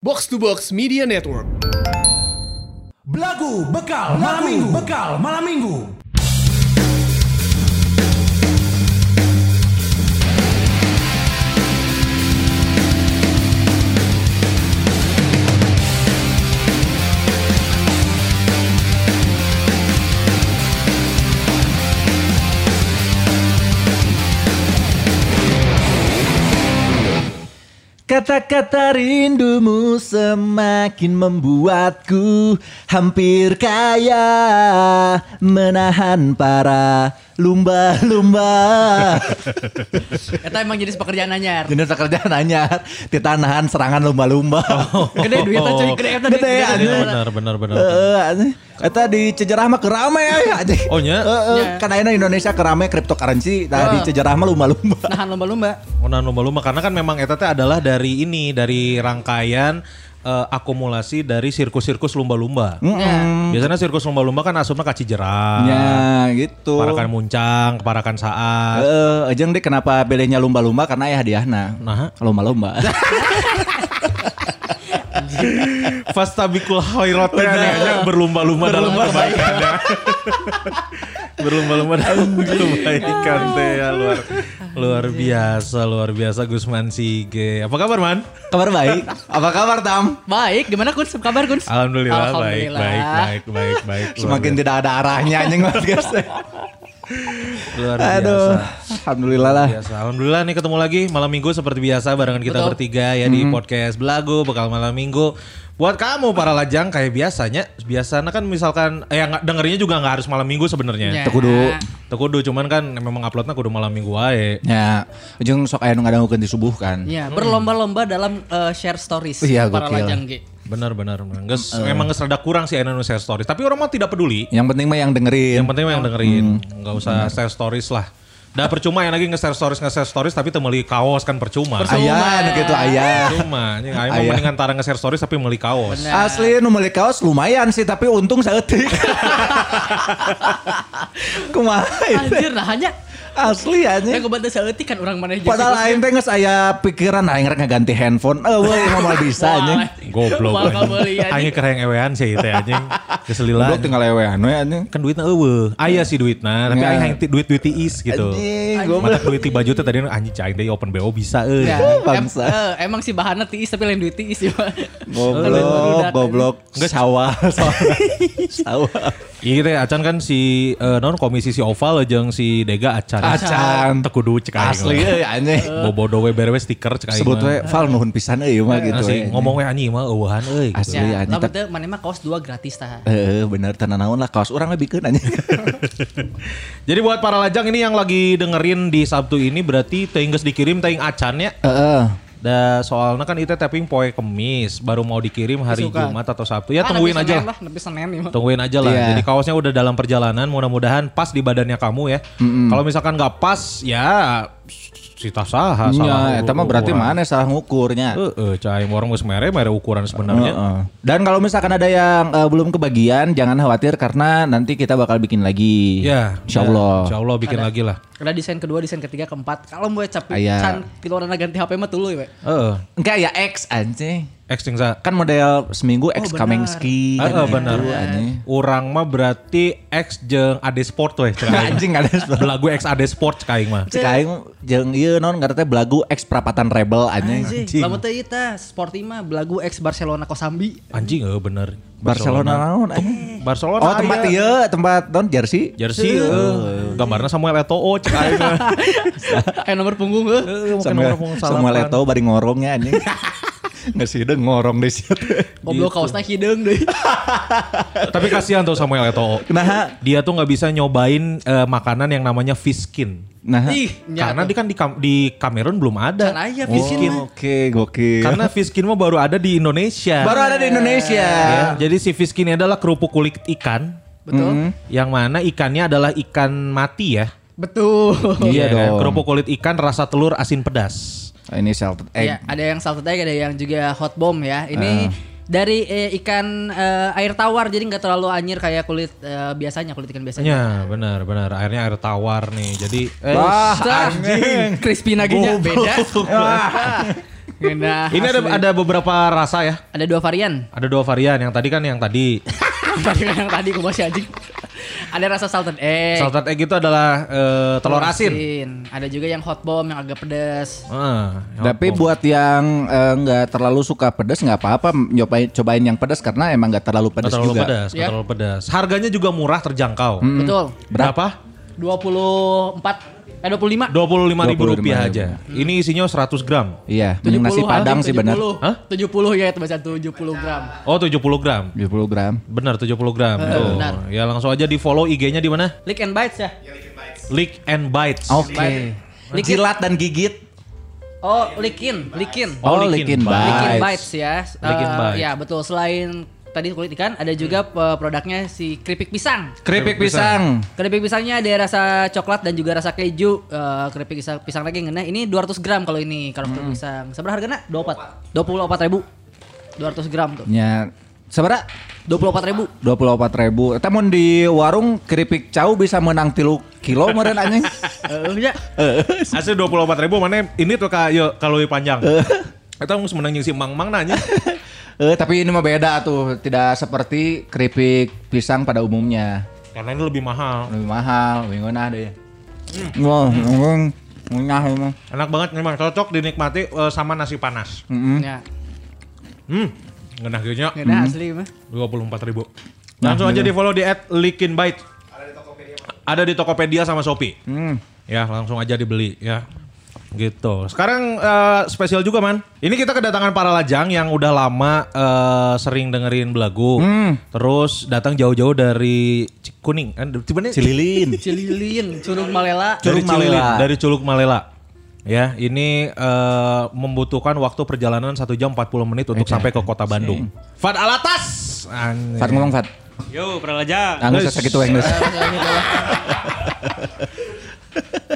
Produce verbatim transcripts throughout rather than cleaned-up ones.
Box to Box Media Network. Belagu bekal malam minggu. Bekal malam minggu. Kata-kata rindumu semakin membuatku hampir kaya, menahan para lumba-lumba. Eta emang jadi pekerjaan anyar. Jenis pekerjaan anyar, kita nahan serangan lumba-lumba. Gede duitnya cuy, gede eta duit. Benar benar benar. Heeh, eta di cejerah mah kerame ya. Oh nya. Heeh, kan ayeuna Indonesia kerame cryptocurrency, nah di cejerah mah lumba-lumba. Nahan lumba-lumba. Oh, nahan lumba-lumba karena kan memang eta teh adalah dari dari ini, dari rangkaian uh, akumulasi dari sirkus-sirkus lumba-lumba. Mm-hmm. Biasanya sirkus lumba-lumba kan asumnya kaci jerah. Ya gitu. Parakan muncang, parakan saat. Uh, Ejeng deh kenapa bedanya lumba-lumba karena ya hadiahna. Nah, lumba-lumba. Fastabikul khairat ya, berlumba-lumba dalam kebaikan. Berlumba-lumba dalam kebaikan teh ya, luar luar biasa, luar biasa Gusman Sige. Apa kabar, Man? Kabar baik. Apa kabar, Tam? Baik. Gimana Kun? Kabar Kun? Alhamdulillah, Alhamdulillah. Baik, baik, baik, baik, baik. Semakin tidak ada arahnya anjing Mas guys. Luar biasa. Aduh, alhamdulillah lah. Biasa. Alhamdulillah nih ketemu lagi malam minggu seperti biasa barengan kita. Betul. Bertiga ya, mm-hmm. Di podcast Belagu bekal malam minggu. Buat kamu para lajang kayak biasanya, biasanya kan misalkan eh dengerinnya juga nggak harus malam minggu sebenarnya. Yeah. Tekudu, tekudu cuman kan memang uploadnya kudu malam minggu aja. Ya, yeah. Ujung sok aya nu ngadangukeun di subuh kan. Iya, yeah, berlomba-lomba dalam uh, share stories. Yeah, para gokil. Lajang ge. Benar benar benar. Guys, uh. memang geus rada kurang sih anu share stories, tapi orang mah tidak peduli. Yang penting mah yang dengerin. Yang penting mah yang dengerin. Enggak hmm. usah bener. Share stories lah. Dah percuma yang lagi nge-share stories nge-share stories tapi teu meuli kaos kan percuma. Ayah gitu ayah. Percuma anjing aing mah mending antara nge-share stories tapi meuli kaos. Bener. Asli nu meuli kaos lumayan sih tapi untung saeutik. Kumaha itu? Anjir nah hanya asli anjing. Yang kebantu saeutik kan urang maneh. Padahal aing teh geus aya pikiran aing rek ngaganti handphone. Eueuh mah bisa anjing. Goblok. Aing keur hayang ewean sih teh anjing. Keselilan. Goblok tinggal ewean we anjing. Kan duitna eueuh. Aya sih duitna tapi aing hayang duit-duit tiis gitu. Mata duit ti baju tuh tadi anjing cai deh open B O bisa eh ya, bangsa. Em, eh, emang si bahannya tiis tapi lain duit tiis ya. Goblok, goblok. Enggak sawah, sawah. Sawah. Iya teh acan kan si uh, non komisi si Oval jeung si Dega acan. Acan tekudu cek aing. Asli euy anjing. Bobodo we bere we stiker cek aing. Sebut we Val nuhun pisan euy mah gitu. Asli ngomong we anjing mah eueuhan euy. Asli anjing. Tapi teh maneh mah kaos dua gratis tah. Heeh bener teh nanaon lah kaos urang we bikeun anjing. Jadi buat para lajang ini yang lagi dengerin di Sabtu ini berarti teuing geus dikirim teuing acan ya. Heeh. Uh. Da soalnya kan itu tapping poe Kemis baru mau dikirim hari Suka. Jumat atau Sabtu. Ya ah, tungguin aja lah. lah. Tungguin aja lah. Yeah. Jadi kaosnya udah dalam perjalanan, mudah-mudahan pas di badannya kamu ya. Mm-hmm. Kalau misalkan enggak pas ya sita saha salah. Ya, eta mah berarti mana salah ngukurnya. Heeh, uh, uh, cai orang geus mere mere ukuran sebenarnya. Uh, uh. Dan kalau misalkan ada yang uh, belum kebagian jangan khawatir karena nanti kita bakal bikin lagi. Ya, yeah, insyaallah. Yeah, insyaallah bikin ada. Lagi lah. Karena desain kedua, desain ketiga, keempat. Kalau mau capek kan kiloan ganti H P mah tuluy we. Heeh. Engka ya X anjing. X ting sa. Kan model seminggu X oh, coming ski. Heeh benar. Urang mah berarti X jeung A D Sport we. Anjing A D Sport. Belagu X A D Sport cek aing mah. Cek aing jeung ieu naon ngaranna teh Belagu X Perapatan Rebel anjing. Anjing. Lamun teh ieu teh Sporty mah Belagu X Barcelona Kosambi. Anjing heuh bener. Barcelona naon anjing. Barcelona. Oh tempat ieu, tempat naon jersey? Jersey heuh. Gambarna Samuel Eto'o cek aing mah. Aya nomor punggung heuh. Samuel Eto'o bari ngorong nya anjing. Ngesideung ngorong deh siat. Goblok kaosna hideung deui. Tapi kasihan tuh Samuel Eto'o. Nah, dia tuh enggak bisa nyobain uh, makanan yang namanya fish skin. Nah, Ih, karena dia kan di kam- di Kamerun belum ada. Kan aya fish skin. Oh, oke, okay, gokil. Karena fish skin mah baru ada di Indonesia. Baru ada di Indonesia. Ya, jadi si fish skin adalah kerupuk kulit ikan. Betul. Mm-hmm. Yang mana ikannya adalah ikan mati ya. Betul. Iya dong. Kerupuk kulit ikan rasa telur asin pedas. Ini salted egg. Ya, ada yang salted egg, ada yang juga hot bomb ya. Ini uh. dari eh, ikan eh, air tawar, jadi nggak terlalu anjir kayak kulit eh, biasanya, kulit ikan biasanya. Ya, benar, benar. Airnya air tawar nih. Jadi, eh, wah, anjing. Crispy naginya beda. Ini ada, ada beberapa rasa ya. Ada dua varian. Ada dua varian. Yang tadi kan yang tadi. Tadi kan yang tadi gue masih anjing. Ada rasa salted egg. Salted egg itu adalah uh, telur asin. asin. Ada juga yang hot bomb yang agak pedas. Ah, Tapi bomb. buat yang nggak uh, terlalu suka pedas nggak apa-apa nyobain cobain yang pedas karena emang nggak terlalu pedas juga. Terlalu pedas, ya? Terlalu pedas. Harganya juga murah terjangkau. Hmm. Betul. Berapa? dua puluh empat eh dua puluh lima. dua puluh lima ribu rupiah aja. Hmm. Ini isinya seratus gram. Iya, mending nasi Padang sih benar. Hah? tujuh puluh ya itu bahasa tujuh puluh gram. Oh, tujuh puluh gram. tujuh puluh gram. Benar tujuh puluh gram. Uh, Tuh. Benar. Ya langsung aja di-follow I G-nya di mana? Lick and bites ya? Ya, Lick and bites. Lick and bites. Oke. Okay. Okay. Jilat dan gigit. Oh, lickin, lickin. Oh, lickin bites. Lickin bites ya. Lick and bites. Uh, ya, betul. Selain tadi kulit ikan ada juga hmm. produknya si keripik pisang. Keripik pisang. Keripik pisangnya ada rasa coklat dan juga rasa keju. Uh, keripik pisang, pisang lagi ngena. Ini dua ratus gram kalau ini kalau keripik hmm. pisang. Seberapa harganya? dua puluh empat ribu. dua ratus gram tuh. Ya. Seberapa? dua puluh empat ribu. dua puluh empat ribu. Eta mun di warung keripik cau bisa menang tilu kilo meureun anjing. Heeh ya. Asli dua puluh empat ribu mana ini tuh kayo kalau panjang. Eta mun menang jeung si Mang-mang nanya. Eh, tapi ini mah beda tuh, tidak seperti keripik pisang pada umumnya. Karena ini lebih mahal. Lebih mahal, wingonah deh. Wah, ngomong, ngunyah emang. Enak banget memang, cocok dinikmati uh, sama nasi panas. Mm-hmm. Ya. Hmm, genah geunya. Genah asli mah. dua puluh empat ribu. Langsung nah, aja di follow di et lickinbite. Ada di Tokopedia. Ada di Tokopedia sama Shopee. Hmm. Ya, langsung aja dibeli ya. Gitu. Sekarang uh, spesial juga man. Ini kita kedatangan Paralajang yang udah lama uh, sering dengerin Belagu. Hmm. Terus datang jauh-jauh dari Cikuning. Cililin. Cililin, Curug Malela. Curug Malela. Dari Curug Malela. Ya, ini uh, membutuhkan waktu perjalanan satu jam empat puluh menit untuk Eka. sampai ke kota Bandung. Sing. Fad Alatas. Aneh. Fad ngomong Fad. Yo, Paralajang. Anggus segitu Anggus.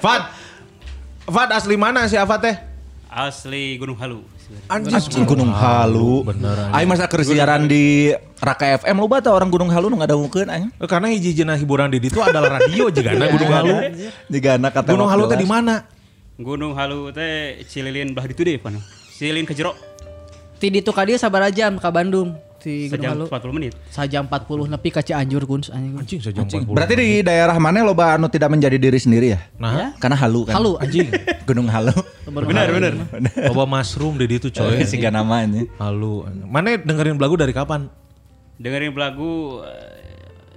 Fad. Fad asli mana si Afat teh? Asli Gunung Halu. Anjir Gunung Halu. Beneran. Aing masa kerjaan di Raka F M lu bata orang Gunung Halu nu ngadangkeun anjing. Karena hiji-hijina hiburan di ditu adalah radio jigana Gunung Halu. Jigana kata Gunung Halu teh di mana? Gunung Halu teh Cililin bah ditu deui pan. Cililin ke jero. Ti ditu ka dieu sabaraha jam ka Bandung? Di Gunung Halu. empat puluh menit. Sajam empat puluh nepi ka Cianjur kun anjing. Anjing sajam empat puluh. Berarti di daerah mana loba anu tidak menjadi diri sendiri ya? Nah, ya? Karena halu kan. Halu anjing. Gunung Halu. Benar benar. Loba mushroom di ditu coy. Siga namanya. Halu. Mana dengerin Belagu dari kapan? Dengerin Belagu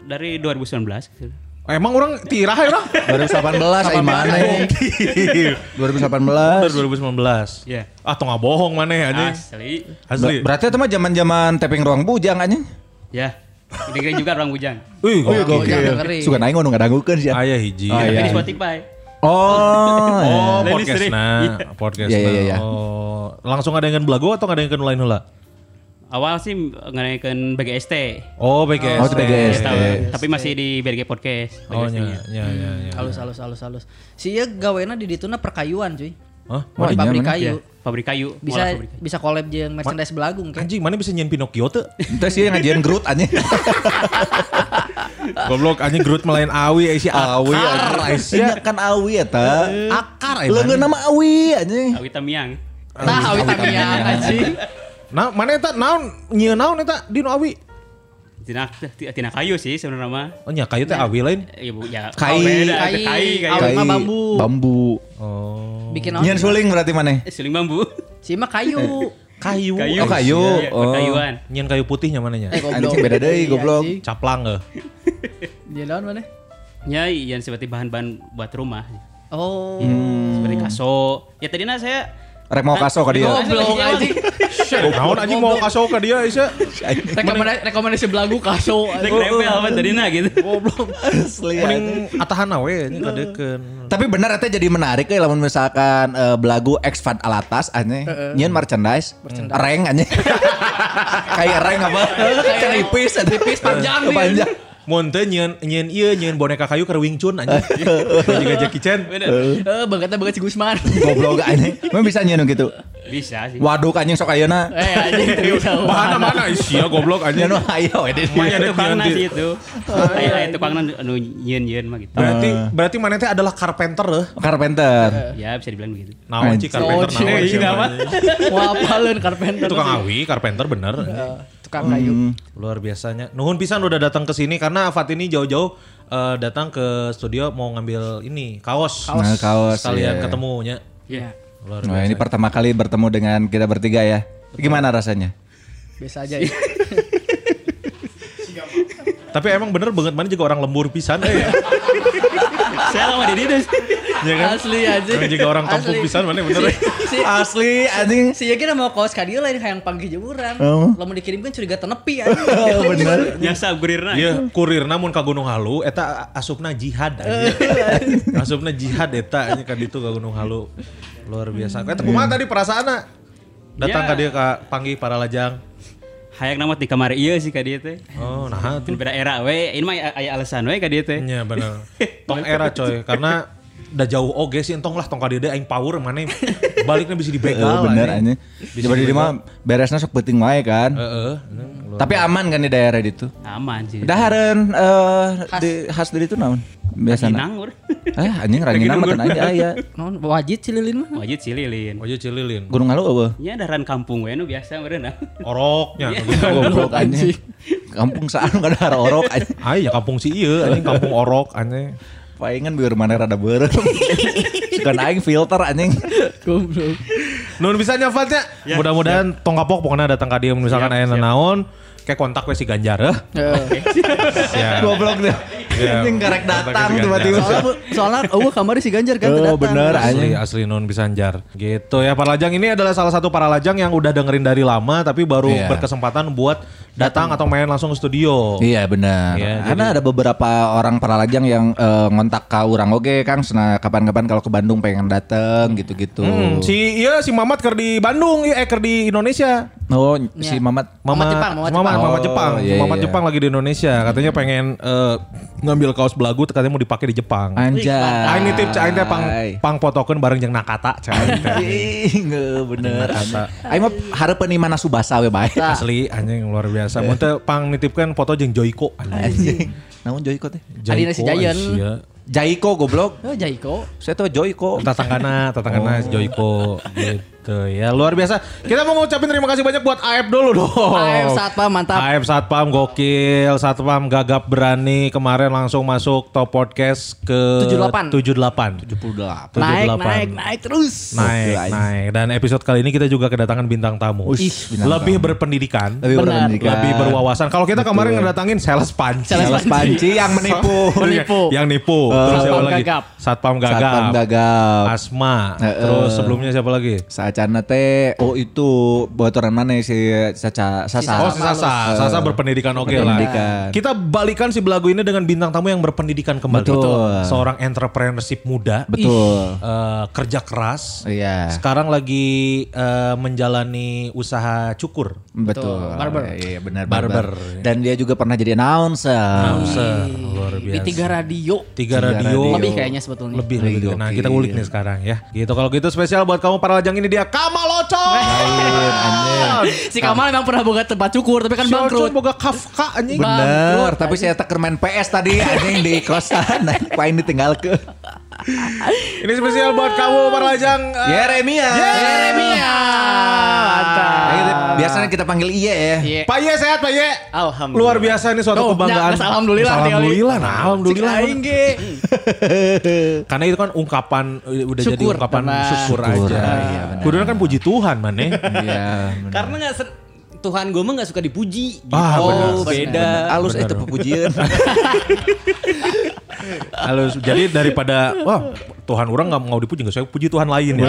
dari dua ribu sembilan belas gitu. Emang orang tirah ya orang? dua ribu delapan belas mana ya? dua ribu delapan belas dua ribu sembilan belas Iya. Ah toh gak bohong mana ya anjing? Asli. Asli. Ber- berarti itu mah zaman-zaman taping ruang bujang anjing? Ya. Dengerin juga ruang bujang. Wih, oh, oke. Okay. Suka naing ngono ngadanggukeun sih. Aya hiji. Oh, iya. Di Spotify. Oh. Oh, podcastna, podcastna. Yeah, yeah, yeah. Oh. Langsung ngadengkeun Belagu atau ngadengkeun lain heula? Awal sih ngenaikkan B G S T. Oh B G S T. Oh, B G S T. B G S T. Tapi masih di B G Podcast. Oh iya iya iya. Halus halus halus halus. Si Iye gawena di dituna perkayuan cuy. Hah? Di pabrik kayu. Pabrik kayu. Bisa pabrik kayu. Bisa collab jeung merchandise Belagung kan. Anjing, mana bisa nyen Pinocchio teu? Teh sih ngajian Garut anjing. Goblok anjing Garut melain awi isi awi anjing. Kan awi eta. Akar anjing. Leungeun nama awi anjing. Awi tamiang. Tah awi tamiang anjing. Nah, mana eta naon nyieun naon eta dinu awi? Tina tina kayu sih sebenarnya mah. Oh, nya kayu teh awi lain. Iya, Bu, ya. Kai, kai, kai. Awi mah bambu. Bambu. Oh. Bikin nyieun suling berarti maneh. Suling bambu. Si mah kayu. Kayu. Kayu. Oh, kayu. Ya, oh. Kayuan. Nyieun kayu putihnya mana nya? Eh, anjing beda deui goblok. Caplang heuh. Dia lawan maneh. Nya ieun seperti bahan-bahan buat rumah. Oh. Hmm. Seperti kaso. Ya tadinya saya rek mau kaso ke dia. Goblok anjing. Naon anjing mau kaso ke dia Isa. Rekomendasi Belagu kaso. Rek nempel apa tadina gitu. Goblok. Mending atahana we nya kadekeun. Tapi benar eta jadi menarik euy lamun misalkan Belagu ex Fad Alatas anjing. Nyeun merchandise. Reng anjing. Kayak reng apa? Tipis, tipis panjang. Panjang. Mun teh nyeun nyeun ieu nyeun boneka kayu keur Wing Chun anjing. Jeung Jackie Chan. Heeh, bangetna banget si Gusman. Goblok anjing. Mun bisa nyeun gitu. Bisa sih. Waduh anjing sok ayeuna. Eh anjing terus. Bahanna mana sia goblok anjing. Nu ayo deh. Tukangna sih itu. Aya tukangna anu nyeun-nyeun mah gitu. Berarti berarti mana teh adalah carpenter heuh. Carpenter. Ya bisa dibilang begitu. Naon sih carpenter naon sih. Wah apaleun carpenter. Tukang awi, carpenter bener. Tukang kayu. Luar biasanya. Nuhun pisan udah datang ke sini karena Fatini jauh-jauh Uh, datang ke studio mau ngambil ini kaos, kaos, nah, kaos sekalian yeah. ketemunya. Iya. Yeah. Nah ini pertama kali bertemu dengan kita bertiga ya. Betul. Gimana rasanya? Biasa aja. Ya. Tapi emang bener banget mana juga orang lembur pisan ya. Saya lama di dinas. Ya kan? Asli aja. Mana juga orang kampung pisan mana bener. Si, asli anjing. Si Yakin mau kaos ka dieu lain hayang panggih jeung urang. Oh. Lamun dikirimkeun curiga tenepi anjing. Bener. Nyasa kurirna. Iya, kurirna mun ka Gunung Halu eta asupna jihad anjing. Asupna jihad eta anjing ka ditu ka Gunung Halu. Luar biasa. Eta kumaha yeah. tadi perasaanna? Datang yeah. ka dieu ka panggih Paralajang. Hayang nama di kamar ieu sih ka dieu teh. Oh, nah atuh beda era we. Ini mah aya alasan we ka dieu teh. Nya bener. Tong era coy karena udah jauh oge sih entong lah tong ka dieu aing power maneh. Baliknya bisa dibegal. Bener anjing. Coba di mah beresna sok penting wae kan. Heeh. Tapi aman kan di daerah ditu? Aman sih. Dahareun eh di khas dari itu naon? Biasana. Ranginang. Ah anjing ranginang mah teh aya. Naon wajit Cililin mah? Wajit Cililin. Wajit Cililin. Gunung Halu eueuh. Nya daharan kampung we nu biasa meureunna. Oroknya goblok anjing. Kampung saanu kada ada orok anjing. Aya kampung si ieu anjing kampung orok anjing. Palingan biar mana rada berem. Sukan aing filter anjing. Goblok. Nun bisa nyafatnya. Ya, mudah-mudahan ya. Tong kapok pokoknya datang ka dieu misalkan aya naon, kayak kontak we si Ganjar heuh. Heeh. Ya. Goblok deh. Anjing karek datang tiba-tiba. Soalnya eueuh kamari si Ganjar kan datang. Oh bener anjing. Asli, asli nun bisa Ganjar. Gitu ya Paralajang ini adalah salah satu Paralajang yang udah dengerin dari lama tapi baru yeah. berkesempatan buat datang atau main langsung ke studio. Iya benar. Ya, karena jadi... ada beberapa orang Paralajang yang uh, ngontak ka urang oge, Kang, sana kapan-kapan kalau ke Bandung pengen dateng gitu-gitu. Hmm, si iya si Mamat ker di Bandung, eh ker di Indonesia. Oh, ya. Si Mamat, Mamat Jepang, Mamat Jepang, Mamat, oh, Mamat, Jepang. Iya, iya. Mamat Jepang lagi di Indonesia. Katanya pengen uh, ngambil kaos Belagu katanya mau dipakai di Jepang. Anjay. Aing nitip cai teh pang pang fotokeun bareng jeung Nakata cai teh. Ih, bener. Aing mah hareupeun imana Subasa we bae. Asli anjing luar biasa. Biasa mun teh pang nitipkeun foto jeung Joyko anjing. Namun Joyko teh? Adina si Jayan. Jaiko goblok. Oh Jaiko. Saya tuh Joyko. Tetanggana, tetanggana oh. Joyko gitu ya. Luar biasa. Kita mau ngucapin terima kasih banyak buat A F dulu dong. A F Satpam mantap. A F Satpam gokil. Satpam gagap berani kemarin langsung masuk top podcast ke tujuh puluh delapan. tujuh puluh delapan. Naik, tujuh puluh delapan. naik, naik terus. Naik, oh, naik. Dan episode kali ini kita juga kedatangan bintang tamu. Uish, bintang lebih tamu. berpendidikan, lebih benar. berpendidikan, lebih berwawasan. Kalau kita betul. Kemarin ngedatangin sales panci. Sales panci yang menipu, menipu. yang nipu. Terus siapa lagi? Satpam Gagap. Satpam Gagap. Asma. E-e. Terus sebelumnya siapa lagi? Sacana teh. Oh itu bocoran mana si Saca Sasa. Oh si Sasa. Sasa berpendidikan oke okay lah. Kita balikan si Belagu ini dengan bintang tamu yang berpendidikan kembali. Betul. Betul. Seorang entrepreneurship muda. Betul. Uh, kerja keras. Iya. Sekarang lagi uh, menjalani usaha cukur. Betul. Barber. Iya benar. Barber. Barber. Dan dia juga pernah jadi announcer. Announcer. Luar biasa. Di tiga radio. Tiga Radio. Lebih kayaknya sebetulnya. Lebih lebih. Gitu. Nah, kita ulik nih sekarang ya. Gitu kalau gitu spesial buat kamu Paralajang ini dia Kamal Ocon. Si Kamal memang pernah boga tempat cukur tapi kan si bangkrut. Boga Kafka anjing. Bener, tapi saya teker main P S tadi anjing di kosan. Pain ditinggalkeun. Ini spesial buat kamu Paralajang uh, Yeremia. Yeremia. Biasanya kita panggil Iye ya. Iye. Pak Iye sehat Pak Iye. Alhamdulillah. Luar biasa ini suatu oh, kebanggaan. Ya, alhamdulillah. Alhamdulillah. Nah, alhamdulillah. Karena itu kan ungkapan udah syukur, jadi ungkapan syukur, syukur aja. Iya, kudunya kan puji Tuhan maneh. Iya. Karena enggak ser- Tuhan gue mah gak suka dipuji gitu. Ah, oh bener, beda bener, halus bener, itu pepujian halus. Jadi daripada wah Tuhan orang gak mau dipuji, gak saya puji Tuhan lain ya.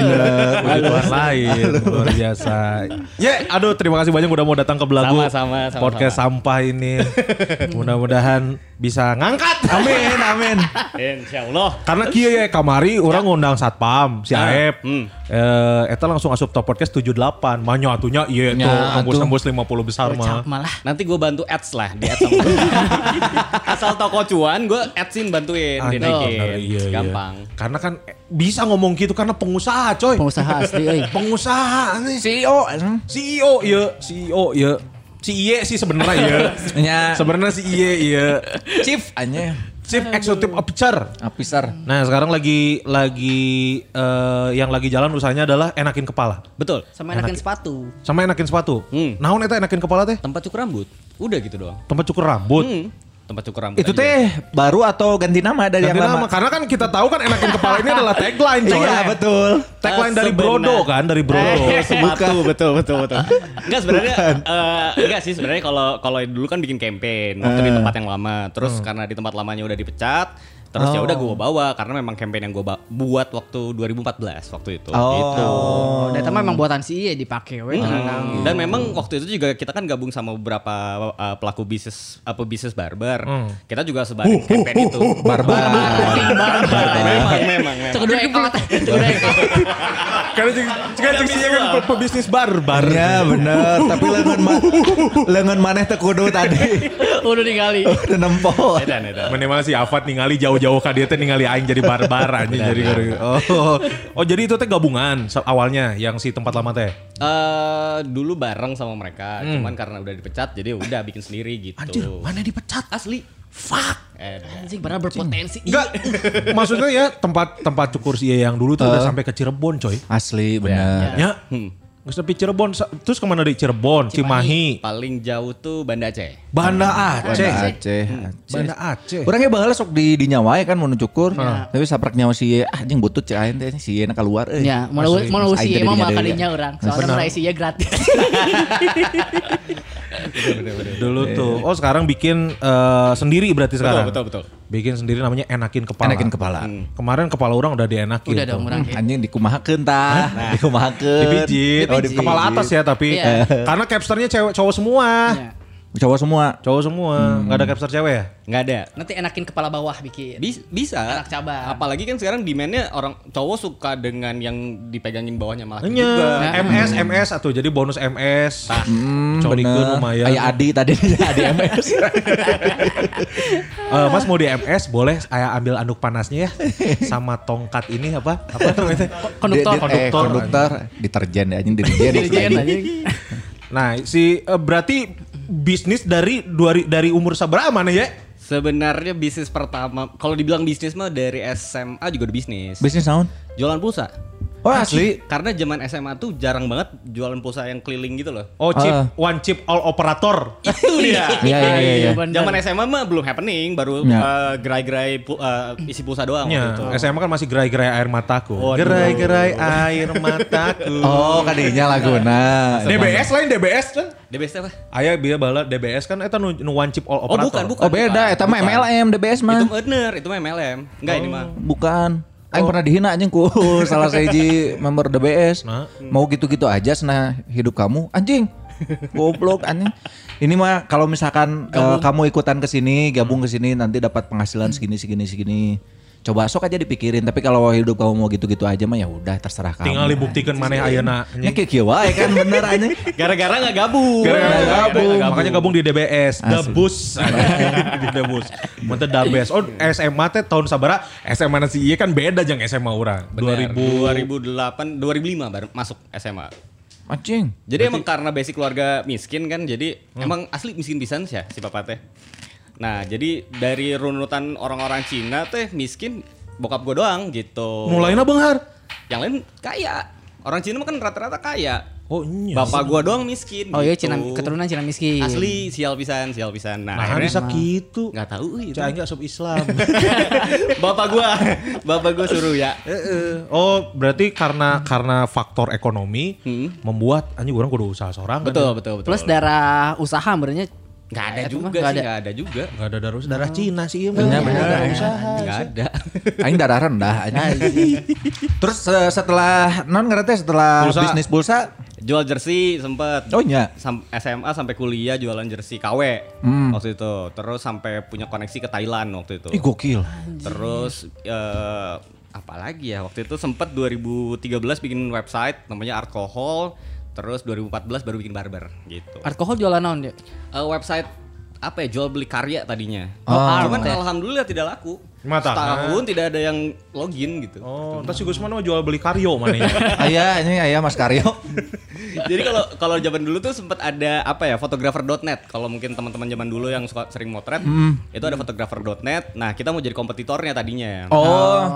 Puji Tuhan lain. Luar biasa. Ya yeah, aduh terima kasih banyak udah mau datang ke Belagu. Sama-sama. Podcast sampah ini. Mudah-mudahan bisa ngangkat. Amin, amin. Insyaallah. Karena kieu ya kamari urang ngundang satpam si Aep. Hmm. Eh, eta langsung asup top podcast tujuh puluh delapan. Manyo atunya ieu itu nembus-nembus lima puluh besar mah. Malah. Nanti gue bantu ads lah di ads. Asal toko cuan gue adsin bantuin dinaikin. Gampang. Karena kan bisa ngomong gitu karena pengusaha coy. Pengusaha asli euy. Pengusaha nih. C E O. C E O ieu, C E O ieu. Si Iye sih sebenarnya ya. Sebenarnya si Iye ya. Chief anjir. Chief Executive Officer. Officer. Nah, sekarang lagi lagi uh, yang lagi jalan usahanya adalah Enakin Kepala. Betul. Sama Enakin, Enakin sepatu. Sama Enakin sepatu. Hmm. Naon eta Enakin Kepala teh? Tempat cukur rambut. Udah gitu doang. Tempat cukur rambut. Hmm. Tempat cukur rambut itu teh baru atau ganti nama dari ganti yang lama? Nama. Karena kan kita tahu kan Enakin Kepala ini adalah tagline coy. Iya betul. Tagline uh, dari Brodo kan, dari Brodo. Eh, sepatu betul betul betul. Enggak sebenarnya uh, enggak sih sebenarnya kalau kalau dulu kan bikin campaign waktu uh. di tempat yang lama. Terus hmm. karena di tempat lamanya udah dipecat, terus oh. ya udah gue bawa karena memang campaign yang gue buat waktu dua ribu empat belas waktu itu. Oh. Gitu. Dan itu memang buatan si Iye dipakai we. Hmm. Dan memang waktu itu juga kita kan gabung sama beberapa uh, pelaku bisnis apa uh, bisnis barber. Hmm. Kita juga sebarin uh, campaign uh, uh, itu. Barber. Barber. Memang memang. Kedua ekot. Kedua ekot. Karena juga juga kan pebisnis barber. Ya benar, tapi lengan lengan maneh teu kudu tadi. Udah ningali. Udah nempol. Edan edan. Mane malah si Afat ningali jauh jauh ka dia teh ningali aing jadi barbar anjing jadi oh, oh oh jadi itu teh gabungan awalnya yang si tempat lama teh uh, dulu bareng sama mereka hmm. cuman karena udah dipecat jadi udah bikin sendiri gitu. Anjir mana dipecat asli fuck eh, anjing benar berpotensi enggak maksudnya ya tempat tempat cukur si yang dulu tuh uh, udah sampai ke Cirebon coy asli benar ya, ya. Hmm. Terus ke Cirebon, terus kemana dari Cirebon, Cimahi. Cimahi? Paling jauh tuh Banda Aceh. Banda Aceh. Banda Aceh. Hmm. Banda Aceh. Orangnya bahala sok di dinyawae kan mau cukur. Hmm. Tapi saprak nyawa si anjing ah, butut cain teh si na keluar euy. Ya, mau mau si emang makan dinya urang. Soalnya mulai si gratis. Dulu tuh. Oh, sekarang bikin uh, sendiri berarti sekarang. Betul, betul, betul. Bikin sendiri namanya Enakin Kepala. Enakin Kepala. Hmm. Kemarin kepala orang udah dienakin. Udah dong, orang anjing dikumahakeun tah. Nah. Dikumahakeun. Dipijit. Di kepala atas ya tapi yeah. Karena capsternya cewek cowok semua yeah. Cowok semua cowok semua hmm. Gak ada capster cewek ya? Gak ada. Nanti Enakin Kepala bawah bikin Bis, bisa anak cabang. Apalagi kan sekarang demandnya orang cowok suka dengan yang dipegangin bawahnya malah yeah. juga nah. M S M S atau jadi bonus M S nah. hmm, cowok ikut lumayan kayak Adi tadi Adi M S uh, Mas mau di M S boleh saya ambil anduk panasnya ya sama tongkat ini apa apa namanya konduktor di, di, eh, konduktor konduktor deterjen ya anjing deterjen anjing. Nah si uh, berarti bisnis dari dari, dari umur seberapa mana ya? Sebenarnya bisnis pertama, kalau dibilang bisnis mah dari S M A juga udah bisnis. Bisnis naon? Jualan pulsa. Oh asli? Karena zaman S M A tuh jarang banget jualan pulsa yang keliling gitu loh. Oh chip, uh. one chip all operator. Itu dia. Iya iya iya. Zaman S M A mah belum happening, baru yeah. uh, gerai-gerai uh, isi pulsa doang yeah. gitu. S M A kan masih gerai-gerai air mataku. Oh, gerai-gerai air mataku. Oh kadinya laguna. D B S lain D B S kan? D B S apa? Ayah biar bala D B S kan itu nu one chip all operator. Oh bukan bukan. Oh beda, itu mah M L M D B S mah. Itu bener, itu mah M L M. Enggak oh. ini mah. Bukan. Aing oh. pernah dihina anjing ku salah seji member D B S. Nah. Mau gitu-gitu aja sana hidup kamu anjing. Goblok anjing. Ini mah kalau misalkan uh, kamu ikutan ke sini, gabung ke sini nanti dapat penghasilan segini segini segini. Coba sok aja dipikirin, tapi kalau hidup kamu mau gitu-gitu aja mah ya udah terserah kamu. Tinggal dibuktikan maneh ayeuna. Nya kieu wae kan bener anjing. Gara-gara enggak gabung. Gara-gara enggak gabung. gabung. Makanya gabung di D B S, Debus. Di Debus. Mata Dabes. Oh, S M A teh tahun sabaraha? S M A na si Iye kan beda jeung S M A urang. dua ribu delapan dua ribu lima baru masuk S M A. Anjing. Jadi berarti emang karena basic keluarga miskin kan, jadi hmm. emang asli miskin pisan sih ya, si papa teh. Nah jadi dari runutan orang-orang Cina teh miskin bokap gue doang gitu. Mulainnya benghar. Yang lain kaya. Orang Cina kan rata-rata kaya. Oh iya. Bapak gue doang miskin. Oh iya gitu. Cina keturunan Cina miskin. Asli sial pisan, sial pisan. Nah, nah bisa gitu. Gak tahu itu. Caya gak sub Islam. Bapak gue, bapak gue suruh ya. Oh berarti karena karena faktor ekonomi hmm. membuat anjing orang kudu usaha seorang. Betul, kan, betul betul. Plus darah usaha sebenarnya. Gak ada ya, juga gak sih, ada. gak ada juga. Gak ada darah darah Cina sih. Bener, bener, ya, ya, usaha. Gak ada. Aing darah rendah aja. Terus setelah, non ngerti setelah pulsa. Bisnis pulsa, Jual jersey sempet. Oh iya. Sam- S M A sampai kuliah jualan jersey K W hmm. waktu itu. Terus sampai punya koneksi ke Thailand waktu itu. Ih gokil. Terus uh, apalagi ya waktu itu sempet dua ribu tiga belas bikin website namanya Alcohol. Terus dua ribu empat belas baru bikin Barber gitu. Alcohol jualan naon dia? Uh, website apa ya, jual beli karya tadinya. Oh, oh, cuman ya. Alhamdulillah tidak laku. Mata, setahun nah. Tidak ada yang login gitu. Oh, terus juga semua jual beli karyo mana ya? Ayah, ini ayah Mas Karyo. Jadi kalau kalau zaman dulu tuh sempat ada apa ya, Photographer dot net. Kalau mungkin teman-teman zaman dulu yang suka, sering motret, mm. itu ada Photographer dot net. Nah, kita mau jadi kompetitornya tadinya. Oh. Nah,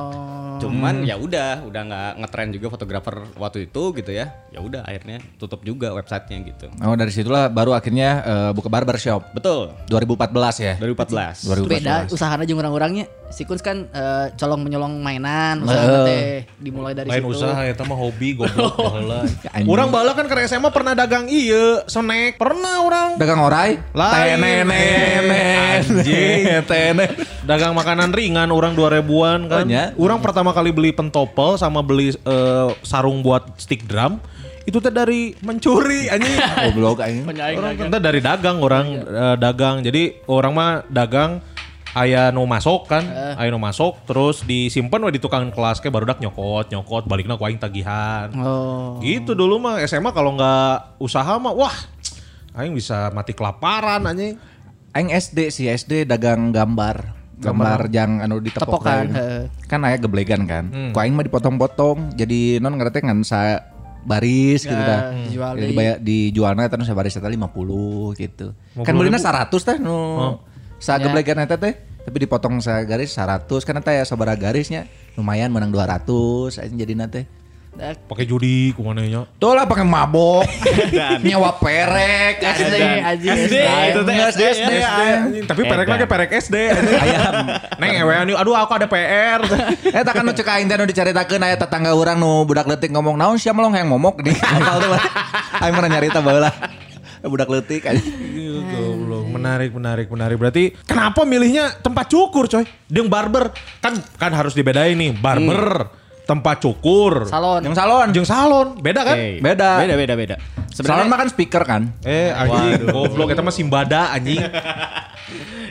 cuman mm. ya udah, udah nggak ngetren juga Photographer waktu itu gitu ya. Ya udah, akhirnya tutup juga websitenya gitu. Oh, dari situlah baru akhirnya uh, buka Barbershop. Betul. dua ribu empat belas ya. dua ribu empat belas. dua ribu empat belas. Beda usahaannya jeung orang-orangnya. Si Kun kan uh, colong menyolong mainan, usaha teh dimulai dari lain situ. Lain usaha eta mah hobi goblok heula. Urang bala kan karena S M A pernah dagang ieu, snack. Pernah urang. Dagang orai? Tenenen. Anjing, tenen. Dagang makanan ringan urang dua ribuan kan. Urang pertama kali beli pentopel sama beli uh, sarung buat stick drum. Itu teh dari mencuri anjing goblok anjing. Orang teh dari dagang orang uh, dagang. Jadi orang mah dagang aya nu masuk kan, uh. aya nu masuk terus disimpan we di tukang kelas ke baru dak nyokot, nyokot balikna ku aing tagihan. Oh. Gitu dulu mah S M A kalau enggak usaha mah wah aing bisa mati kelaparan anjing. Aing S D sih, S D dagang gambar. Gambar yang anu ditepokan. Tepokan. Kan aya geblegan kan. Hmm. Ku aing mah dipotong-potong jadi non ngarete ngan sa baris ya, gitu dah. Jadi dibayar dijualna terus sa baris eta lima puluh gitu. Kan mulina seratus teh nu oh. Sa ya. Geblegan eta teh, tapi dipotong sa garis seratus karena teh ya sabaraha garisnya lumayan menang dua ratus aja jadina teh. Pakai judi ku manehnya. Tuh lah pakai mabok. Nyawa perek S D anjing. S D itu teh S D. Tapi perek lagi perek S D. Ayam. Neng ewean yuk aduh aku ada P R. Eh tak kan nu cekain teh nu dicaritakeun aya tetangga urang nu budak leutik ngomong naon sia melong hayang momok di kapal teh. Aing mah nyarita baheula. Budak leutik aja. Menarik, menarik, menarik. Berarti kenapa milihnya tempat cukur coy? Deng barber. Kan kan harus dibedain nih. Barber, hmm. tempat cukur. Salon. Yang salon. Yang salon. Beda kan? Hey. Beda. Beda, beda, beda. Sebenernya... Salon mah kan speaker kan? Eh anjing. Goblok kita mah simbada anjing.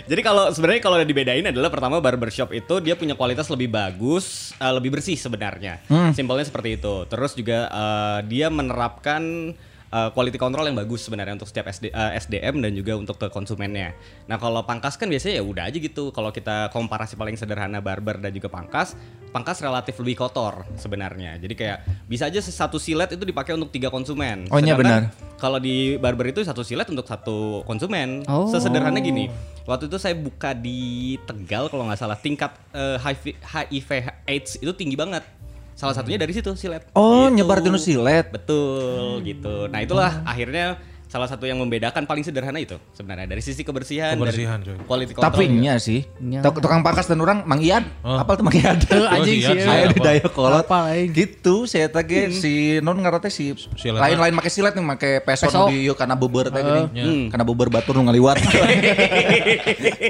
Jadi kalau sebenarnya kalau dibedain adalah pertama barbershop itu dia punya kualitas lebih bagus, uh, lebih bersih sebenarnya. Hmm. Simpelnya seperti itu. Terus juga uh, dia menerapkan... Uh, quality control yang bagus sebenarnya untuk setiap S D, uh, S D M dan juga untuk ke konsumennya. Nah kalau pangkas kan biasanya ya udah aja gitu. Kalau kita komparasi paling sederhana barber dan juga pangkas, pangkas relatif lebih kotor sebenarnya. Jadi kayak bisa aja satu silet itu dipakai untuk tiga konsumen. Oh iya benar. Kalau di barber itu satu silet untuk satu konsumen. Oh. Sesederhana gini. Waktu itu saya buka di Tegal kalau nggak salah tingkat uh, H I V AIDS itu tinggi banget. Salah satunya dari situ silet. Oh gitu. Nyebar dulu silet. Betul gitu. Nah itulah oh. akhirnya salah satu yang membedakan paling sederhana itu sebenarnya dari sisi kebersihan, kebersihan dari quality control. Tapi nya sih ya. Tukang pangkas dan orang Mang Ian oh. apal tuh Mang Ian anjing sih saya di daya kolot gitu saya tadi hmm. si non ngarate si silet lain-lain pakai silet nih pakai peso di yuk karena beber tadi uh. hmm. karena beber batur nu ngaliwat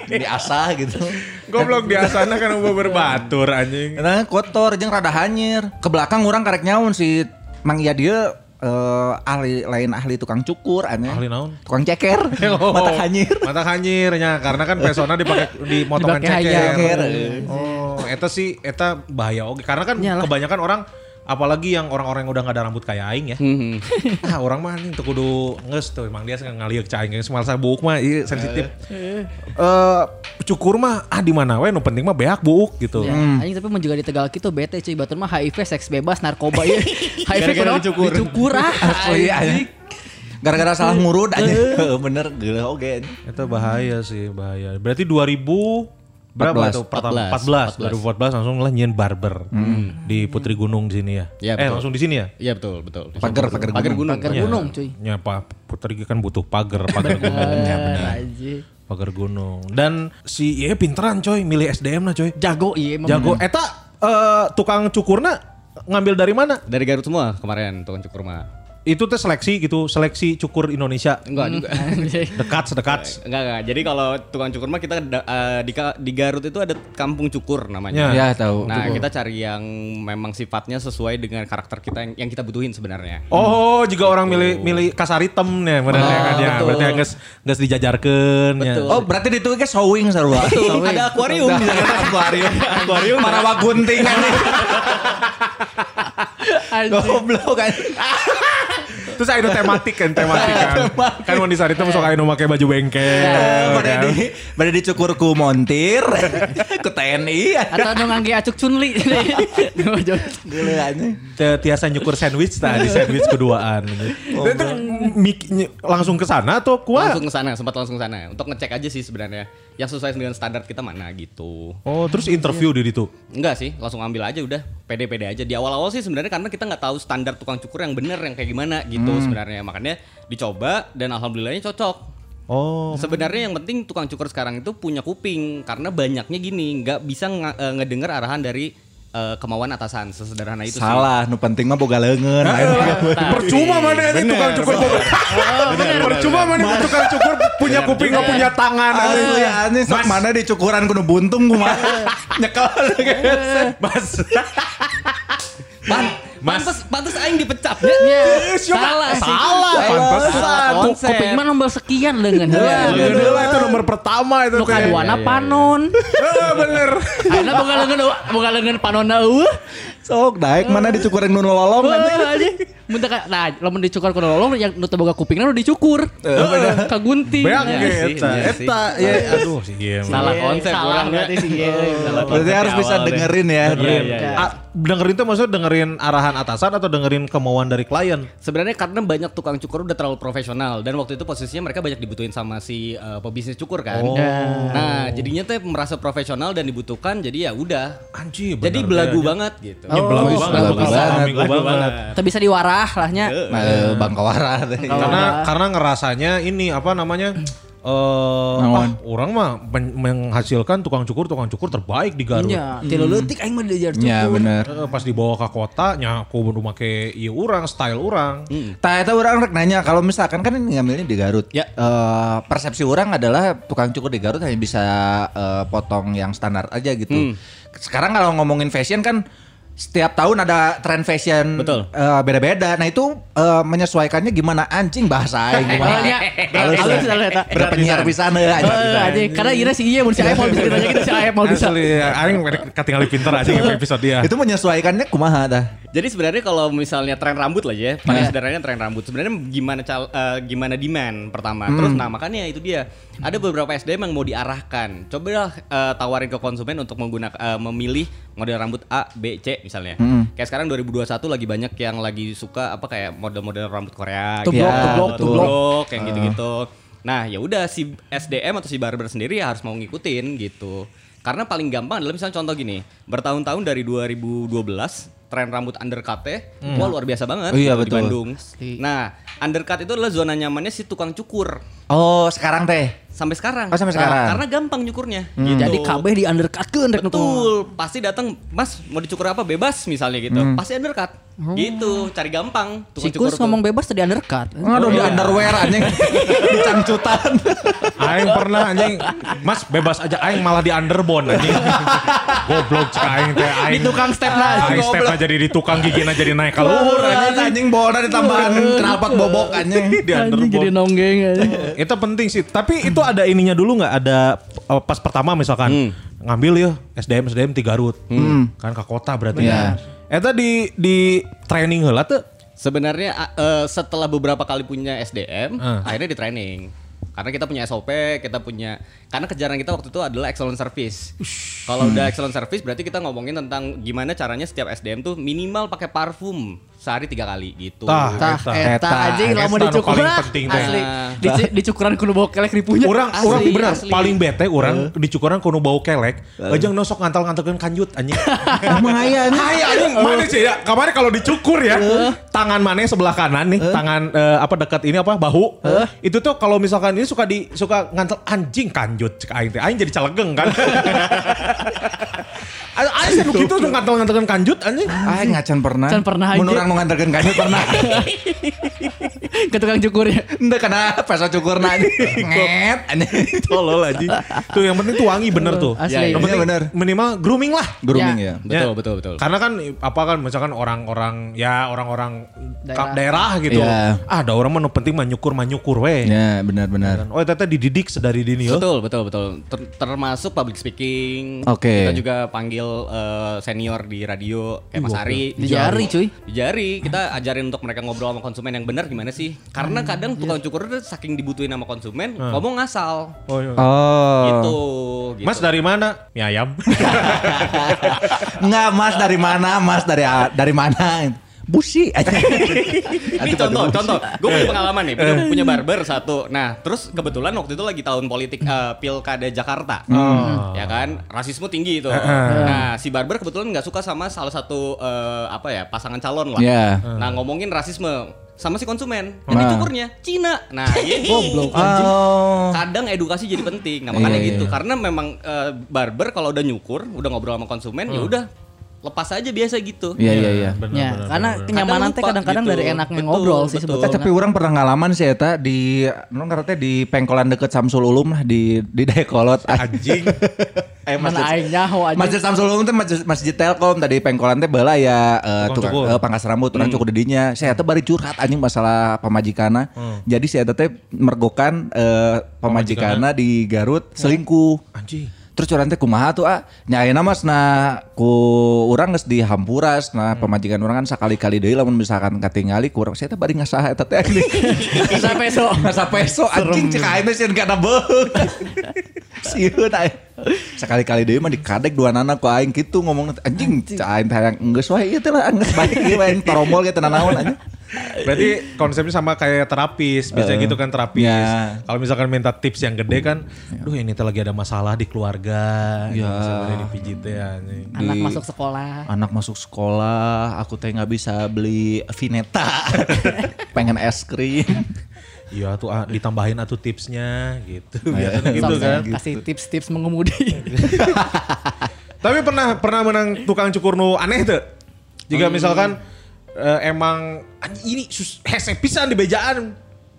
di asah gitu goblok di asana karena beber batur anjing nah kotor jeung rada hanyir ke belakang urang karek nyaun si Mang Ian dia Uh, ahli lain ahli tukang cukur aneh. Ahli naon? Tukang ceker. Oh. Mata hanyir. Mata hanyirnya karena kan pesona dipakai di motongan ceker. Oh, eta sih eta bahaya oge. Karena kan Nyalah. Kebanyakan orang apalagi yang orang-orang yang udah enggak ada rambut kayak aing ya. Ah, orang mah anjing teu kudu ngeus tuh emang dia ngaliuk ca aing geus malsa buuk mah ieu sensitif. Eh uh, cukur mah ah di mana we nu penting mah beak buuk gitu. Ya, hmm. Anjing tapi mun juga di Tegal kitu bete cuy batur mah H I V seks bebas narkoba ieu. H I V kudu dicukur. Dicukur ah. Asli anjing. Gara-gara salah ngurut aja. Bener geuleuh oge. Eta bahaya sih, bahaya. Berarti dua ribu berapa tuh pertama empat belas dua ribu empat belas langsung lah nyen barber hmm. di Putri Gunung di sini ya. Ya eh langsung di sini ya? Iya betul betul. Pagar pagar gunung. Pagar gunung cuy. Ya Pak Putri kan butuh pagar pagar gunung. Ya benar. Pagar gunung. Dan si Iye pinteran coy milih S D M lah coy. Jago Iye. Jago eta uh, tukang cukurna ngambil dari mana? Dari Garut semua kemarin tukang cukur mah. Itu tuh seleksi gitu, seleksi cukur Indonesia. Enggak juga. Dekat, sedekat. Enggak, enggak. Jadi kalau tukang cukur mah kita uh, di, di Garut itu ada kampung cukur namanya. Iya, ya, tahu. Nah, cukur. Kita cari yang memang sifatnya sesuai dengan karakter kita yang, yang kita butuhin sebenarnya. Oh, hmm. juga orang milih milih kasar hitam ya, benar oh, kan ya. Berarti geus geus dijajarkeun ya. Oh, berarti ditu ge showing sarua. Ada akuarium di sana, akuarium. Akuarium marawa guntingan nih. Goblok kan. Terus ayo tematik kan, tematik kan. Kan mau disari itu sok ayo pakai baju bengkel. Berada di berada di cukurku montir ke T N I atau nu ngangge acuk cunli. Tiasa nyukur sandwich tadi sandwich keduaan. Itu langsung ke sana atau kuat? Langsung ke sana, sempat langsung ke sana untuk ngecek aja sih sebenarnya. Yang sesuai dengan standar kita mana gitu. Oh, terus interview di situ? Enggak sih, langsung ambil aja udah. Pede-pede aja di awal-awal sih sebenarnya karena kita nggak tahu standar tukang cukur yang bener yang kayak gimana gitu. Itu hmm. sebenarnya makanya dicoba dan alhamdulillahnya cocok. Oh. Sebenarnya yang penting tukang cukur sekarang itu punya kuping karena banyaknya gini nggak bisa ng- ngedengar arahan dari uh, kemauan atasan sesederhana itu. Salah, nu penting mah boga leungeun. Percuma mana ini tukang cukur. Percuma mana tukang cukur punya kuping nggak punya tangan. Aneh sok mana di cukuran kudu buntung kumaha. Nyekel Mas. Pan Pantes, pantes aing dipecatnya. Yeah. Salah, salah. Pantesan. Kuping mah nomor sekian dengan. Iya, itu nomor pertama itu. Bukan warna panon. Heeh, bener. Aina boga leungeun, boga leungeun panonna eueuh. Sok daek mana dicukur nu lolong nanti. Mun teh nah, lamun dicukur nu lolong yang nu teu boga kupingna nu dicukur. Heeh, ka gunting. Eta, ya aduh sih ieu. Salah konsep urang berarti sih ieu. Berarti harus bisa dengerin ya. Dengerin tuh maksudnya dengerin arahan atasan atau dengerin kemauan dari klien. Sebenarnya karena banyak tukang cukur udah terlalu profesional dan waktu itu posisinya mereka banyak dibutuhin sama si uh, pebisnis cukur kan. Oh. Nah, jadinya teh merasa profesional dan dibutuhkan jadi ya udah. Anjir, jadi belagu ya, banget ya. Gitu. Oh, belagu banget, belagu banget. Tapi bisa diwarah lahnya. Nah, bangkawarah. Karena karena ngerasanya ini apa namanya? Uh, ah, orang mah men- menghasilkan tukang cukur tukang cukur terbaik di Garut. Iya, tilu leutik aing mah diajar cukur. Iya bener. Uh, pas dibawa ke kota nya aku kudu make ieu urang style urang. Mm. Tah eta urang rek nanya kalau misalkan kan ngambilnya di Garut. Ya. Uh, persepsi urang adalah tukang cukur di Garut hanya bisa uh, potong yang standar aja gitu. Mm. Sekarang kalau ngomongin fashion kan setiap tahun ada tren fashion uh, beda-beda. Nah itu uh, menyesuaikannya gimana anjing bahasa aing gimana. Halus halus berapa nyar pisan anjing. Karena ira si Iye mun si Aep mau bisa ditanya gitu si Aep mau bisa. Aing katingali pinter anjing episode dia. Itu menyesuaikannya kumaha tah? Jadi sebenarnya kalau misalnya tren rambut lah ya, paling sederhananya tren rambut. Sebenarnya gimana cal- uh, gimana demand pertama. Hmm. Terus nah makanya itu dia. Ada beberapa S D M yang mau diarahkan. Cobalah uh, tawarin ke konsumen untuk menggunakan uh, memilih model rambut A, B, C misalnya. Mm. Kayak sekarang dua ribu dua puluh satu lagi banyak yang lagi suka apa kayak model-model rambut Korea gitu. Tublok, tublok, kayak gitu-gitu. Nah, ya udah si S D M atau si barber sendiri ya harus mau ngikutin gitu. Karena paling gampang adalah misalnya contoh gini, bertahun-tahun dari dua ribu dua belas tren rambut undercut ya, hmm. wah luar biasa banget oh, iya, di Bandung. Nah, undercut itu adalah zona nyamannya si tukang cukur. Oh, sekarang teh? Sampai sekarang. Oh, sampai sekarang. Nah, karena gampang nyukurnya. Hmm. Gitu. Jadi kabeh di undercut ke undercut. Betul, pasti datang, mas mau dicukur apa bebas misalnya gitu, hmm. pasti undercut. Hmm. Gitu, cari gampang. Sikus ngomong bebas tadi undercut. Aduh, oh, di iya. underwear anjing, di cangcutan. Aing pernah anjing, mas bebas aja aing malah di underbone anjing. Goblok cek aing teh aing. Di tukang step lah. Aing step jadi di tukang gigi na jadi naik kaluhur anjing bola ditambahan kerapat bobok anjing di underbone jadi nonggeng aja. Itu penting sih tapi itu ada ininya dulu nggak ada pas pertama misalkan hmm. ngambil ya S D M S D M di Garut hmm. kan ke kota berarti ya itu di di training heula tuh sebenarnya uh, setelah beberapa kali punya S D M uh. akhirnya di training karena kita punya S O P, kita punya karena kejaran kita waktu itu adalah excellent service. Kalau udah excellent service berarti kita ngomongin tentang gimana caranya setiap S D M tuh minimal pakai parfum sehari tiga kali gitu. Tah, tah, eta aja lah mau dicukur asli. Nah. Di, di cukuran kudu bau kelek ripunya. Orang, asli, orang bener asli. Paling bete orang uh. di cukuran kudu bau kelek. Aja uh. nosok ngantal-ngantalkan kanjut anjing. Mahaya anjing. Mahaya anjing. Mana sih ya? Kemarin kalau dicukur ya, uh. tangan mana sebelah kanan nih, uh. tangan uh, apa dekat ini apa bahu. Uh. Itu tuh kalau misalkan ini suka di suka ngantal anjing kanjut cek aing teh. Aing jadi calegeng kan. Ayo saya begitu udah ngantar-ngantarkan kanjut anjing. Ayo ngacan pernah. Can pernah aja. Menurang mau ngantarkan kanjut pernah. Ke tukang cukurnya. Enggak karena peso cukur nanti. Nget. Tolol aja. Tuh yang penting tuh wangi bener tuh. Asli. Yang penting bener. Minimal grooming lah. Grooming ya. ya. Betul, ya. betul, betul. Karena kan apa kan misalkan orang-orang ya orang-orang daerah, daerah gitu. Ya. Ah ada orang mana penting manyukur-manyukur weh. Ya benar-benar. Oh teteh dididik sedari dini loh. Betul, betul, betul. Ter- termasuk public speaking. Oke. Okay. Kita juga panggil uh, senior di radio kayak Mas Ari. Dijari cuy. Dijari. Kita ajarin untuk mereka ngobrol sama konsumen yang benar gimana sih. Karena kadang tukang cukur itu saking dibutuhin sama konsumen, hmm. ngomong ngasal. Oh, iya. oh. Gitu, gitu. Mas dari mana? Mie ayam. Enggak, Mas dari mana? Mas dari dari mana? Busi. Ini contoh, contoh. Gue punya pengalaman nih, punya, punya barber satu. Nah, terus kebetulan waktu itu lagi tahun politik uh, Pilkada Jakarta. Oh. Ya kan? Rasisme tinggi itu. Nah, si barber kebetulan enggak suka sama salah satu uh, apa ya? Pasangan calon lah. Yeah. Nah, ngomongin rasisme sama si konsumen, jadi nah. cukurnya Cina. Nah, gitu. Goblok anjing. Oh. Kadang edukasi jadi penting. Nah, makanya yeah, gitu. Yeah. Karena memang uh, barber kalau udah nyukur, udah ngobrol sama konsumen, hmm. ya udah lepas aja biasa gitu. Iya iya iya. Ya, karena bener, kenyamanan teh kadang-kadang gitu. Dari enaknya betul, ngobrol betul, sih sebetulnya. Tapi orang pernah ngalaman sih eta di non ngarete di pengkolan deket Samsul Ulum lah di di Dayakolot anjing. eh masjid aing nyaho anjing. Masjid Samsul Ulum teh masjid, masjid Telkom tadi pengkolan teh bala ya uh, tukang uh, pangkas rambut, tukang hmm. cukur dedinya. Saya teh bari curhat anjing masalah pamajikana. Hmm. Jadi saya teh mergokan uh, pamajikana di Garut hmm. selingkuh. Anjing. Terus curante kumaha tuh ah nyaena mas na ku urang geus dihampuras nah pemajikan urang kan sakali-kali deui lamun misalkan katingali ku urang saya teh bari ngasaha eta teh anjing. Ngasa peso, ngasa peso anjing cek aing teh sieun kana beuh. Sieun aing. Sakali-kali deui mah dikadek duanana ku aing kitu ngomong anjing aing teh hayang enggeus wae ieu teh lah enggeus baik ieu main taromol kitu nanaon anjing. Berarti konsepnya sama kayak terapis, biasanya uh, gitu kan terapis. Yeah. Kalau misalkan minta tips yang gede kan, duh ini tuh lagi ada masalah di keluarga, yeah. ini dipijit ya. Anak di, masuk sekolah. Anak masuk sekolah, aku teh nggak bisa beli Vineta, pengen es krim. Iya tuh ditambahin atuh tipsnya gitu. Biasanya gitu kan. Kasih tips-tips mengemudi. Tapi pernah pernah menang tukang cukur nu aneh tuh. Jika hmm. misalkan Uh, emang ini sus, hese pisan di bejaan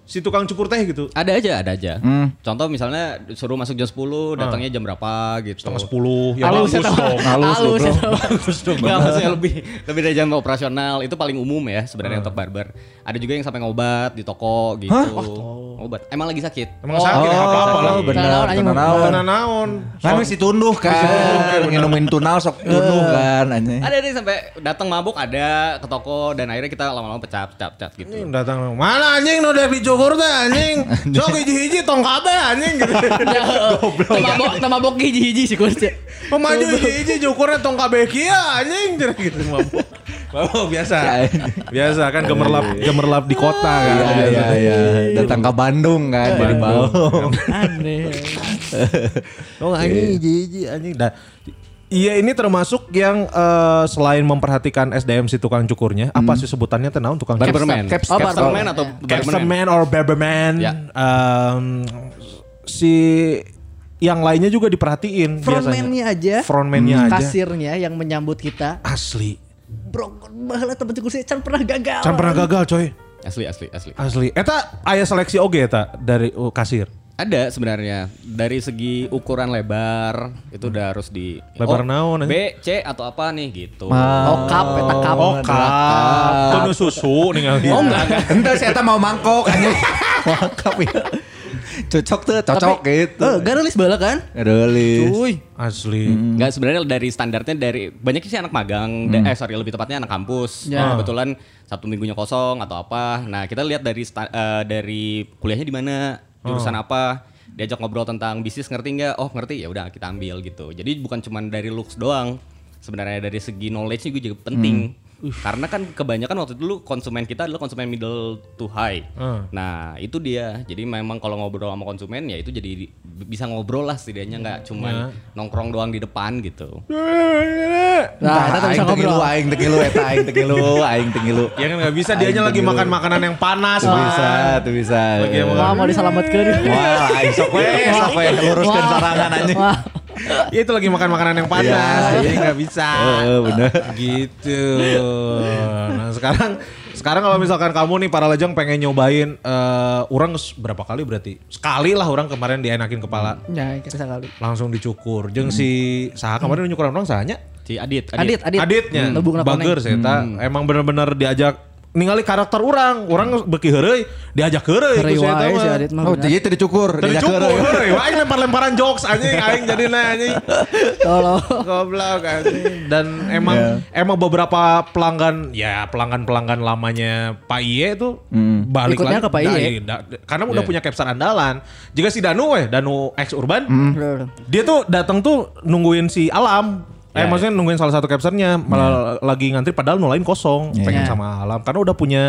si tukang cukur teh gitu. Ada aja, ada aja. Hmm. Contoh misalnya suruh masuk jam sepuluh, datangnya jam berapa gitu. setengah sepuluh, ya halus dong. Halus dong. Halus dong. Enggak maksudnya lebih lebih dari jam operasional, itu paling umum ya sebenarnya untuk barber. Ada juga yang sampai ngobat di toko gitu. Huh? Obat. Emang lagi sakit. Emang oh, sakit apa-apa lah. Benar. Benar naon. Kan si tunduh kan. Nginomin tunal sok tunduh kan anjing. Ada nih sampai datang mabuk ada ke toko dan akhirnya kita lama-lama pecah-pecah gitu. Ini datang mana anjing udah dicukur teh anjing. Sok hiji-hiji tong kabeh anjing gitu. Goblok. Mabok, mabok hiji-hiji sih Gus. Pemaju hiji-hiji cukurna tong kabeh kieu anjing gitu mabok. Mabok biasa. Biasa kan gemerlap gemerlap di kota kan. Iya iya iya. Datang ke Bandung kan jadi bau. Aneh. Tong anjing hiji-hiji anjing dah. Iya ini termasuk yang uh, selain memperhatikan S D M si tukang cukurnya, hmm. apa sih sebutannya tenaun tukang cukur? Barberman. Caps, oh, barberman atau Capsman or barberman. Ya. Um, si yang lainnya juga diperhatiin. Frontman-nya aja. Frontman-nya hmm. aja. Kasirnya yang menyambut kita. Asli. Bro, bahala teman cukur saya can pernah gagal. Can pernah gagal coy. Asli, asli, asli. Asli. Eta aya seleksi oge eta dari uh, kasir. Ada sebenarnya dari segi ukuran lebar itu udah harus di lebar oh, naon B, C atau apa nih gitu. Oh cup, eta cup. Oh cup. Penuh susu ninggal dia. Oh enggak. Entar saya eta mau mangkok anjing. Mangkok ya. Cocok tuh, cocok tapi, gitu. Eh, garulis bala kan? Garulis. Cuy, asli. Enggak hmm. sebenarnya dari standarnya dari banyak sih anak magang, hmm. eh sorry lebih tepatnya anak kampus. Yeah. Nah, kebetulan Sabtu minggunya kosong atau apa. Nah, kita lihat dari uh, dari kuliahnya di mana. Jurusan oh. apa, diajak ngobrol tentang bisnis ngerti nggak? Oh ngerti, ya udah kita ambil gitu. Jadi bukan cuma dari looks doang, sebenarnya dari segi knowledge-nya gue juga penting. Hmm. Uh. Karena kan kebanyakan waktu dulu konsumen kita adalah konsumen middle to high. Uh. Nah itu dia. Jadi memang kalau ngobrol sama konsumen ya itu jadi bisa ngobrol lah setidaknya nggak cuma uh. nongkrong doang di depan gitu. Nah, nah aing tengilu, aing tengilu, eta aing tengilu, aing tengilu. Ya kan nggak bisa, dianya lagi makan makanan yang panas. Tuh bisa, tuh bisa. Wah mau diselamatkan. Wah aing sok we, sok we luruskan sarangan aja. Ya itu lagi makan makanan yang panas, ya, jadi nggak ya. bisa. Oh, bener. Gitu. Nah sekarang, sekarang kalau misalkan kamu nih Paralajang pengen nyobain, uh, orang berapa kali berarti? Sekali lah orang kemarin dienakin kepala. Ya, sekali. Langsung dicukur. Jeung hmm. si saha kemarin nyukur orang sahanya? Si Adit. Adit, Adit. Aditnya. Hmm. Bager sih, hmm. emang bener-bener diajak. Ningali karakter orang, orang beki heureuy, diajak heureuy itu saya tahu. Oh, jadi tadi cukur, diajak heureuy. Heureuy, aing lempar-lemparan jokes anjing, aing jadi nah anjing. Tolong. Goblok anjing. Dan emang yeah. emang beberapa pelanggan, ya pelanggan-pelanggan lamanya Pak Iye itu mm. balik ikutnya lagi ke Pak Iye. Da, da, karena yeah. udah punya capsar andalan. Jika si Danu eh, Danu X Urban, mm. dia tuh datang tuh nungguin si Alam. Eh yeah. maksudnya nungguin salah satu capsernya, malah yeah. lagi ngantri padahal nulain kosong, yeah. pengen sama Alam karena udah punya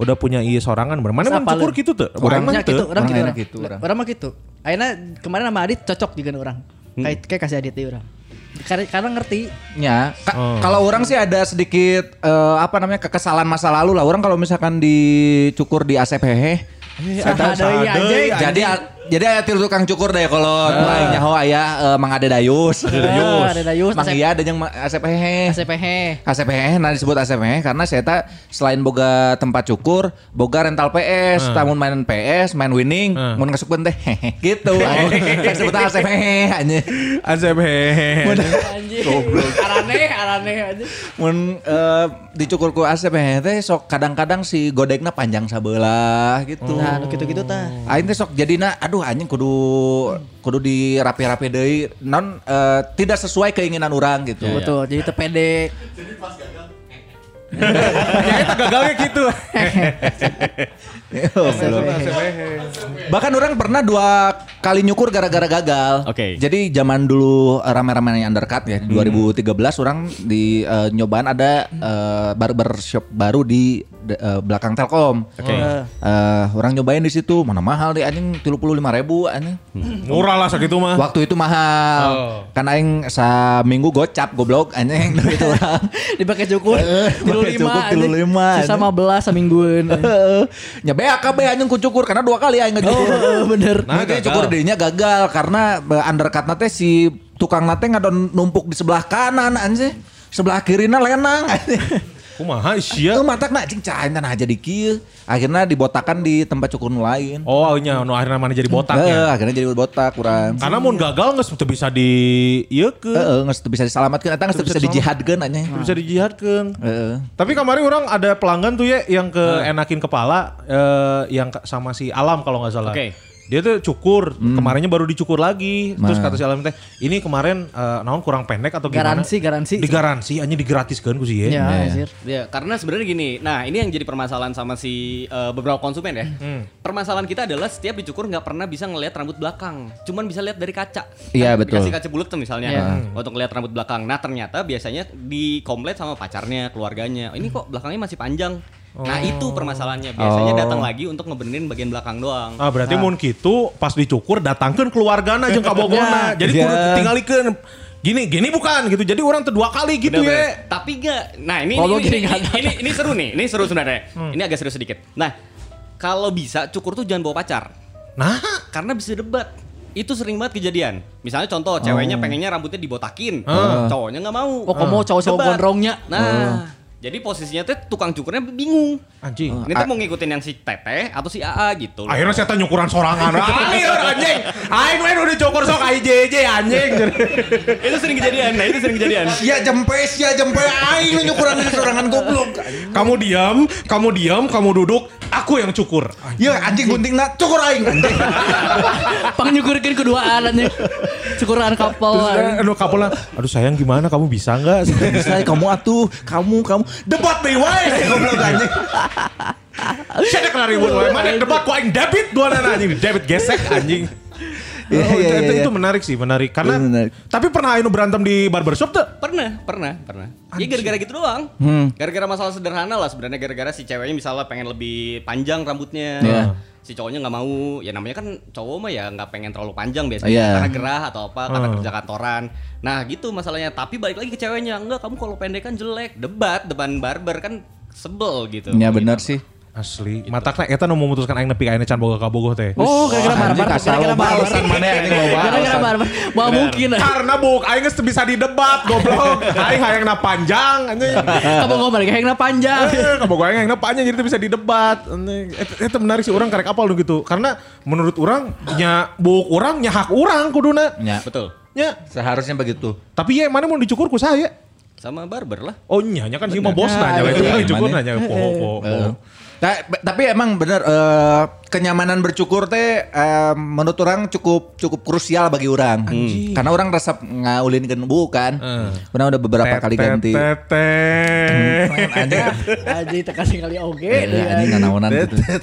udah punya Iye sorangan. Mana man cukur gitu tuh, orang mah gitu, orang gitu, orang mah gitu. Akhirnya kemarin sama Adit cocok juga orang, hmm. kayak kayak kasih Adit ya orang. Karena, karena ngerti ya Ka- oh. kalau orang sih ada sedikit uh, apa namanya kekesalan masa lalu lah orang kalau misalkan dicukur di A S E P hehe jadi jadi ada tukang cukur deh kalau mulai uh. nyaho aya uh, Mang Ade Dayus uh, Ade Dayus Mang Iya ada yang A S E P hehe A S E P hehe A S E P hehe nah disebut A S E P hehe karena saya tak selain boga tempat cukur boga rental P S uh. tamun mainan P S main winning uh. mun ngesuk teh hehe gitu sebetulnya A S E P hehe anjing A S E P hehe anjir. Araneh, araneh aja. Mun uh, dicukur ku asep teh sok kadang-kadang si godekna panjang sabelah gitu. Nah, oh. gitu-gitu tah. Aing teh sok jadina aduh anjing kudu kudu dirapi-rapi deui. Non uh, tidak sesuai keinginan orang gitu. Ya, betul, ya. Jadi tepede. Jadi pas gagal. Jadi gagalnya gitu. Bahkan orang pernah dua kali nyukur gara-gara gagal. Okay. Jadi zaman dulu rame-ramenya undercut ya. Hmm. dua ribu tiga belas orang di uh, nyobaan ada uh, barbershop baru di uh, belakang Telkom. Okay. Uh, orang nyobain di situ mana mahal deh anjing tiga puluh lima ribu anjing. Hmm. Murah lah sakitu mah. Waktu itu mahal. Oh. Kan aing saminggu gocap goblok anjing gitu orang. Dipake cukur tiga puluh lima sisa lima belas semingguan. Nyabe A K B anjing kucukur karena dua kali aing ngecukur. Oh, bener. Nah, nah cukur dirinya gagal karena undercut nate si tukang nate ngadon numpuk di sebelah kanan anjing. Sebelah kirina lenang anjing. Kumaha sia? Tuh matak na cing cain tanah jadi kieu. Akhirnya dibotakan di tempat cukur lain. Oh, nya no akhirnya mana jadi botak ya. Akhirnya jadi botak kurang. Karena mun gagal geus teu bisa di ieu ke. Heeh, geus teu bisa diselamatkeun eta geus teu bisa dijihadkeun anjing. Teu bisa dijihadkeun. Heeh. Tapi kemarin orang ada pelanggan tuh ya yang ke Enakin Kepala yang sama si Alam kalau enggak salah. Oke. Dia tuh cukur, hmm. kemarinnya baru dicukur lagi. Nah. Terus kata si Alam teh, ini kemarin uh, naon kurang pendek atau gimana? Garansi, garansi. Digaransi, hanya digratiskan ku sih ya. Iya, anjir. Ya, karena sebenarnya gini. Nah, ini yang jadi permasalahan sama si uh, beberapa konsumen ya. Hmm. Permasalahan kita adalah setiap dicukur enggak pernah bisa ngelihat rambut belakang. Cuman bisa lihat dari kaca. Iya, kan? Betul. Dikasih kaca bulat tuh misalnya ya. hmm. untuk ngelihat rambut belakang. Nah, ternyata biasanya dikomplain sama pacarnya, keluarganya. Ini kok belakangnya masih panjang. Nah oh. itu permasalahannya biasanya oh. datang lagi untuk ngebenerin bagian belakang doang. Ah berarti nah. mun kitu pas dicukur datangkan keluargana jeung kabogona. Jadi kudu tinggalikeun. Gini, gini bukan gitu. Jadi orang kedua kali gitu ya. Tapi enggak. Nah ini ini, gini, ini, ini ini seru nih. Ini seru sebenarnya. Hmm. Ini agak serius sedikit. Nah, kalau bisa cukur tuh jangan bawa pacar. Nah, karena bisa debat. Itu sering banget kejadian. Misalnya contoh oh. ceweknya pengennya rambutnya dibotakin, oh. cowoknya enggak mau. Oh, kok mau cowok-cowok gondrongnya. Nah, oh. jadi posisinya tuh tukang cukurnya bingung. Anjing. Ini tuh mau ngikutin yang si Teteh atau si A A gitu loh. Akhirnya saya tanya ukuran sorangan. Alir anjing. Aing main udah cukur sok I J J anjing. Itu sering kejadian. Nah itu sering kejadian. Sia jempe, sia jempe. Aing nyukuran sorangan goblok. Kamu diam, kamu diam, kamu duduk. Aku yang cukur. Iya anjing gunting nak cukur aing. Pengyukurkan keduaan anjing. Cukuran kapal. Aduh kapal lah. Aduh sayang gimana kamu bisa gak? Bisa kamu atuh. Kamu, kamu. Debat me wae goblok anjing. Saya kena ribut wae. Mana debat ku aing debit gua anjing. Debit gesek anjing. Oh, yeah, yeah, itu, yeah. itu menarik sih, menarik. Karena menarik. Tapi pernah aing berantem di barbershop tuh? Pernah, pernah, pernah. Iya gara-gara gitu doang. Hmm. Gara-gara masalah sederhana lah sebenarnya gara-gara si ceweknya misalnya pengen lebih panjang rambutnya. Yeah. Si cowoknya gak mau, ya namanya kan cowok mah ya gak pengen terlalu panjang biasanya yeah. karena gerah atau apa, karena uh. kerja kantoran. Nah gitu masalahnya, tapi balik lagi ke ceweknya, enggak kamu kalau pendek kan jelek. Debat, depan barber kan sebel gitu. Ya benar sih. Asli, mataknya eta nu memutuskan aing nepi ka aing can boga-boga teh. Oh, kira-kira barbar, kira-kira alasan mana yang aing bawa? Kira-kira barbar. Mau mungkin. Karena buk aing geus bisa didebat, goblok. Aing hayangna panjang anjing. Kabogoh bari hayangna panjang. Heeh, kabogoh aing hayangna panjang jadi teu bisa didebat anjing. Eta menarik sih urang karek apal nu kitu. Karena menurut urang nya buk urang nya hak urang kuduna. Nya, betul. Nya, seharusnya begitu. Tapi ya mana mau dicukur ku saya? Sama barbar lah. Oh, nya nya kan si mah bos nanya itu dicukur nanya poho-poho. Nah, tapi emang bener uh, kenyamanan bercukur teh uh, menurut orang cukup cukup krusial bagi orang. Anjir. Karena orang resep ngaulin ke bukan. Uh. Karena udah beberapa tete, kali ganti. Anjir, anjir tekasih kali oke.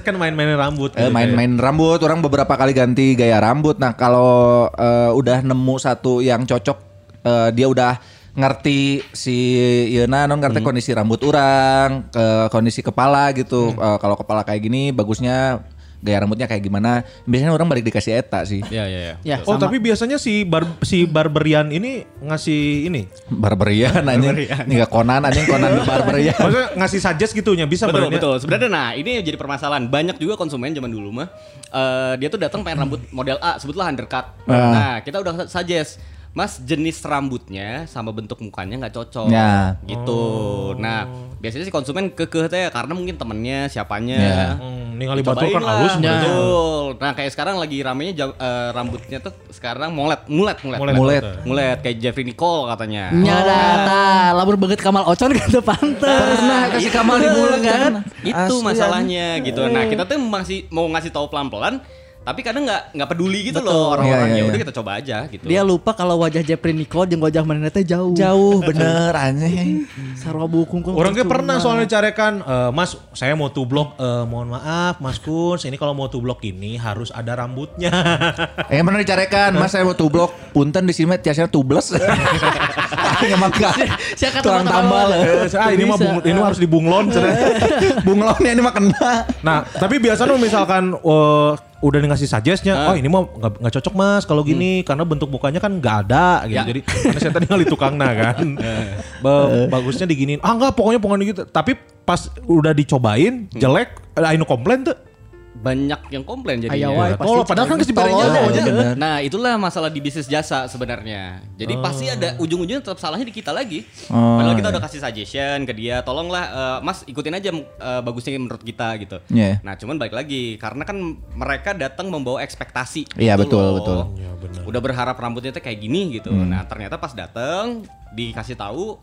Kan main-main rambut. Eh, main-main rambut, orang beberapa kali ganti gaya rambut. Nah kalau uh, udah nemu satu yang cocok, uh, dia udah ngerti si Yena non ngerti hmm. kondisi rambut orang, ke kondisi kepala gitu. Hmm. Uh, kalau kepala kayak gini bagusnya gaya rambutnya kayak gimana? Biasanya orang balik dikasih eta sih. Iya iya iya. Oh, sama. Tapi biasanya si bar, si barberian ini ngasih ini. Barberian anjing. Enggak konan anjing konan barberian. Maksudnya ngasih suggest gitunya bisa betul, betul. Sebenarnya nah ini jadi permasalahan. Banyak juga konsumen zaman dulu mah uh, dia tuh datang pengen rambut model A, sebutlah undercut. Uh. Nah, kita udah suggest Mas jenis rambutnya sama bentuk mukanya nggak cocok, ya. Gitu. Oh. Nah biasanya si konsumen kekeh teh karena mungkin temennya siapanya. Ya. Hmm, ningali batul kan halusnya. Betul. Nah kayak sekarang lagi ramenya uh, rambutnya tuh sekarang molet, mulet, mulet, mulet, mulet, mulet kayak Jeffrey Nicole katanya. Nyata, labur banget Kamal Ocon gitu pantas. Nah kasih Kamal di mulut kan? Itu masalahnya gitu. Nah kita tuh masih mau ngasih tahu pelan-pelan. Tapi kadang gak, gak peduli gitu. Betul, loh orang-orang. Ya udah kita coba aja gitu. Dia lupa kalau wajah Jeffrey Nicole dan wajah mana teh jauh. Jauh bener aneh. Sarwa buku. Orang kayak pernah soalnya carekan, e, Mas saya mau tublok, e, mohon maaf Mas Kun, ini kalau mau tublok ini harus ada rambutnya. Yang pernah dicarekan, Mas saya mau tublok, punten di sini biasanya tubles. Emang gak tulang tambal. Ah ini mah ini harus dibunglon. Bunglonnya ini mah kena. Nah tapi biasanya misalkan udah ngasih suggestnya, uh. oh ini mah nggak cocok mas kalau gini hmm. karena bentuk mukanya kan nggak ada gitu. Ya. Jadi karena saya tadi ngali tukangna kan, Be- bagusnya diginiin. Ah nggak pokoknya pokoknya gitu. Tapi pas udah dicobain jelek, ayo komplain tuh. Banyak yang komplain jadi. Ayawai, ya. Oh padahal kan kesimpulannya. Nah itulah masalah di bisnis jasa sebenarnya. Jadi oh. pasti ada ujung-ujungnya tetap salahnya di kita lagi. Oh, padahal kita iya. udah kasih suggestion ke dia, tolonglah uh, Mas ikutin aja uh, bagusnya menurut kita gitu. Yeah. Nah cuman balik lagi karena kan mereka datang membawa ekspektasi. Iya yeah, gitu betul loh. Betul. Ya, benar. Udah berharap rambutnya tuh kayak gini gitu. Hmm. Nah ternyata pas datang dikasih tahu.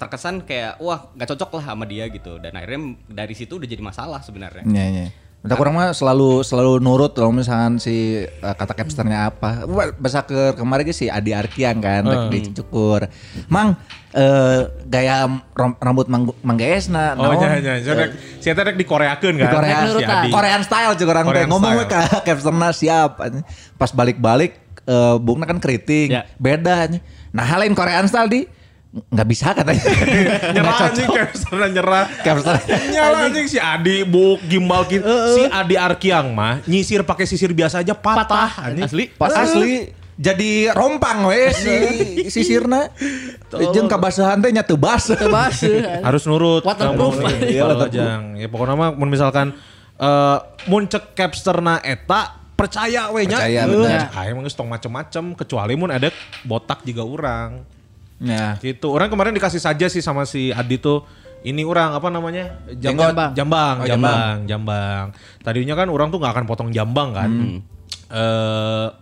Terkesan kayak wah gak cocok lah sama dia gitu. Dan akhirnya dari situ udah jadi masalah sebenarnya. Iya yeah, iya. Yeah. Minta kurang mah selalu selalu nurut kalau misalkan si uh, kata capsternya apa. Bahasa ke kemarin si Adi Arkiang kan hmm. dicukur. Mang uh, gaya rom, rambut Mang Mang Gaesna. Oh iya iya. Saya tadi dikoreakeun kan. Korea, si Adi. Korean style juga orang teh ngomong ke capsterna siap. Pas balik-balik uh, bungna kan keriting. Ya. Beda. Nah halain Korean style di nggak bisa katanya. Nyerah anjing capsternya nyerah. Nyerah anjing si Adi buk gimbal gitu. Si Adi Arkiang mah nyisir pakai sisir biasa aja patah. Patah asli. Patah asli. Jadi rompang we si sisirna. Jeung kabasahan teh nya teu baseuh. Teu baseuh. Harus nurut. Waterproof. Iya waterproof. Ya pokoknya mah mun misalkan eh mun cek capsterna eta percaya we nya. Percaya bener. Ah emang geus tong macem-macem kecuali mun ada botak juga urang. Nah, gitu. Orang kemarin dikasih saja sih sama si Adi tuh. Ini orang apa namanya? Jambang, jambang, jambang, oh, jambang. jambang. Tadinya kan orang tuh nggak akan potong jambang kan, hmm. e,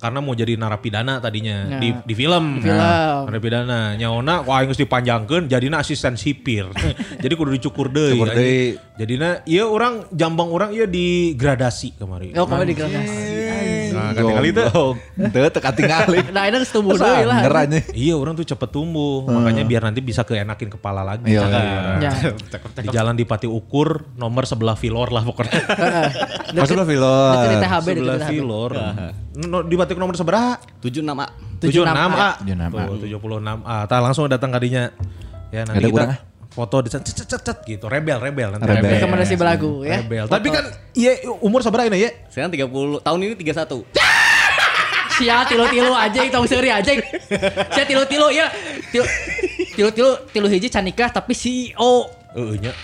karena mau jadi narapidana tadinya nah. di, di film. Di film. Nah, narapidana. Nyaona, wah harus dipanjangkan. Jadinya asisten sipir. Jadi kudu dicukur deh. Cukur deh. Jadinya, iya orang jambang orang iya digradasi kemarin. Oh kemarin digradasi. Nah, katingali tuh. Tuh, katingali. Nah, ini harus tumbuh dulu lah. Iya, orang tuh cepet tumbuh. Hmm. Makanya biar nanti bisa keenakin kepala lagi. Iya, iya, iya. Di Jalan Dipati Ukur, nomor sebelah Filor lah pokoknya. Pas sebelah Filor. Sebelah Filor. Di Batik nomor seberapa? tujuh puluh enam A. tujuh puluh enam A. tujuh puluh enam A. Tah langsung datang kadinya. Ya, nanti kita foto di cet-cet-cet gitu, rebel-rebel nanti. Rebel. Rekomendasi Belagu ya. Rebel. Tapi kan Iye umur sabaraha ini Iye? Sekarang tiga puluh, tahun ini tiga puluh satu. Sia tilu-tilu aja, tong seuri aja. Sia tilu-tilu ya. Tilu-tilu tilu hiji can nikah tapi C E O. Heeh nya.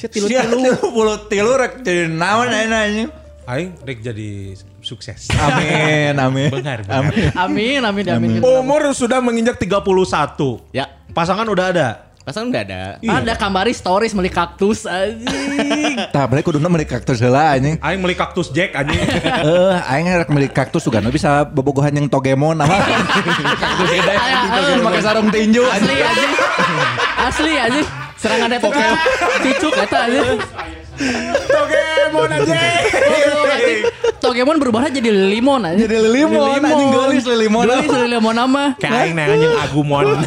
Sia tilu tilu mulut tilu rek jadi naon ayeuna. Aing rek jadi sukses. Amin, amin. Benar, benar. Amin, amin, amin, amin. Umur sudah menginjak tiga puluh satu. Ya. Pasangan udah ada. Pasangan udah ada. Iya. Ada kamari stories meli kaktus anjing. Tah balik kuduna meli kaktus heula anjing. Aing meli kaktus Jack anjing. Heuh, aing rek meli kaktus juga nu bisa bobogohan yang togemon apa. Kaktus gede. Togemon pakai sarung tinju anjing. Asli anjing. Asli anjing. Serangan eta cucuk eta anjing. Togemon aja. Togemon berubahnya jadi limon aja. Jadi limon, anjing gelis lilimon. Gelis lilimon nama. Kain anjing agumon.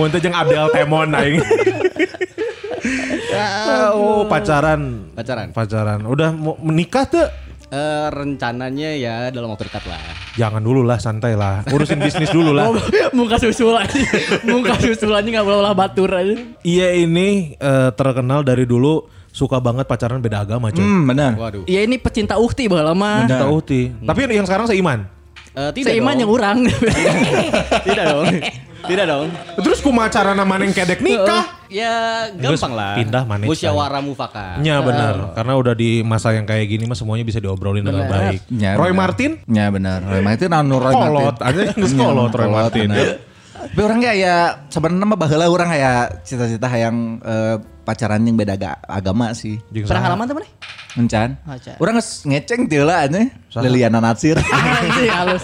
Mun teh jeung Abdel Temon aing. Oh, pacaran. Pacaran. Pacaran. Udah mau menikah tuh? Uh, rencananya ya dalam waktu dekat lah. Jangan dulu lah, santai lah. Urusin bisnis dulu lah. Muka susul aja. Muka susul aja gak boleh lah batur aja. Iya ini uh, terkenal dari dulu. Suka banget pacaran beda agama coy. Hmm, benar. Waduh. Iya ini pecinta uhti bah lama. Pecinta uhti. Hmm. Tapi yang sekarang seiman? Uh, tidak seiman dong. Yang urang. Tidak dong. Tidak dong. Terus kumaha carana maneh kedek nikah? Uh, ya gampang terus, lah. Pindah maneh. Musyawarah mufakat. Ya benar. Uh. Karena udah di masa yang kayak gini mah semuanya bisa diobrolin bener. Dengan baik. Ya, Roy bener. Martin? Ya benar. Roy Martin anu Roy Martin. Kolot aja geus kolot Roy Martin. Tapi orang kayak ya sebenarnya mah baheula orang kayak cita-cita hayang pacaran yang beda agama sih. Pernah halaman teman nih? Encan. Orang ngeceng dia lah ini. Liliyana Natsir. Anjir halus.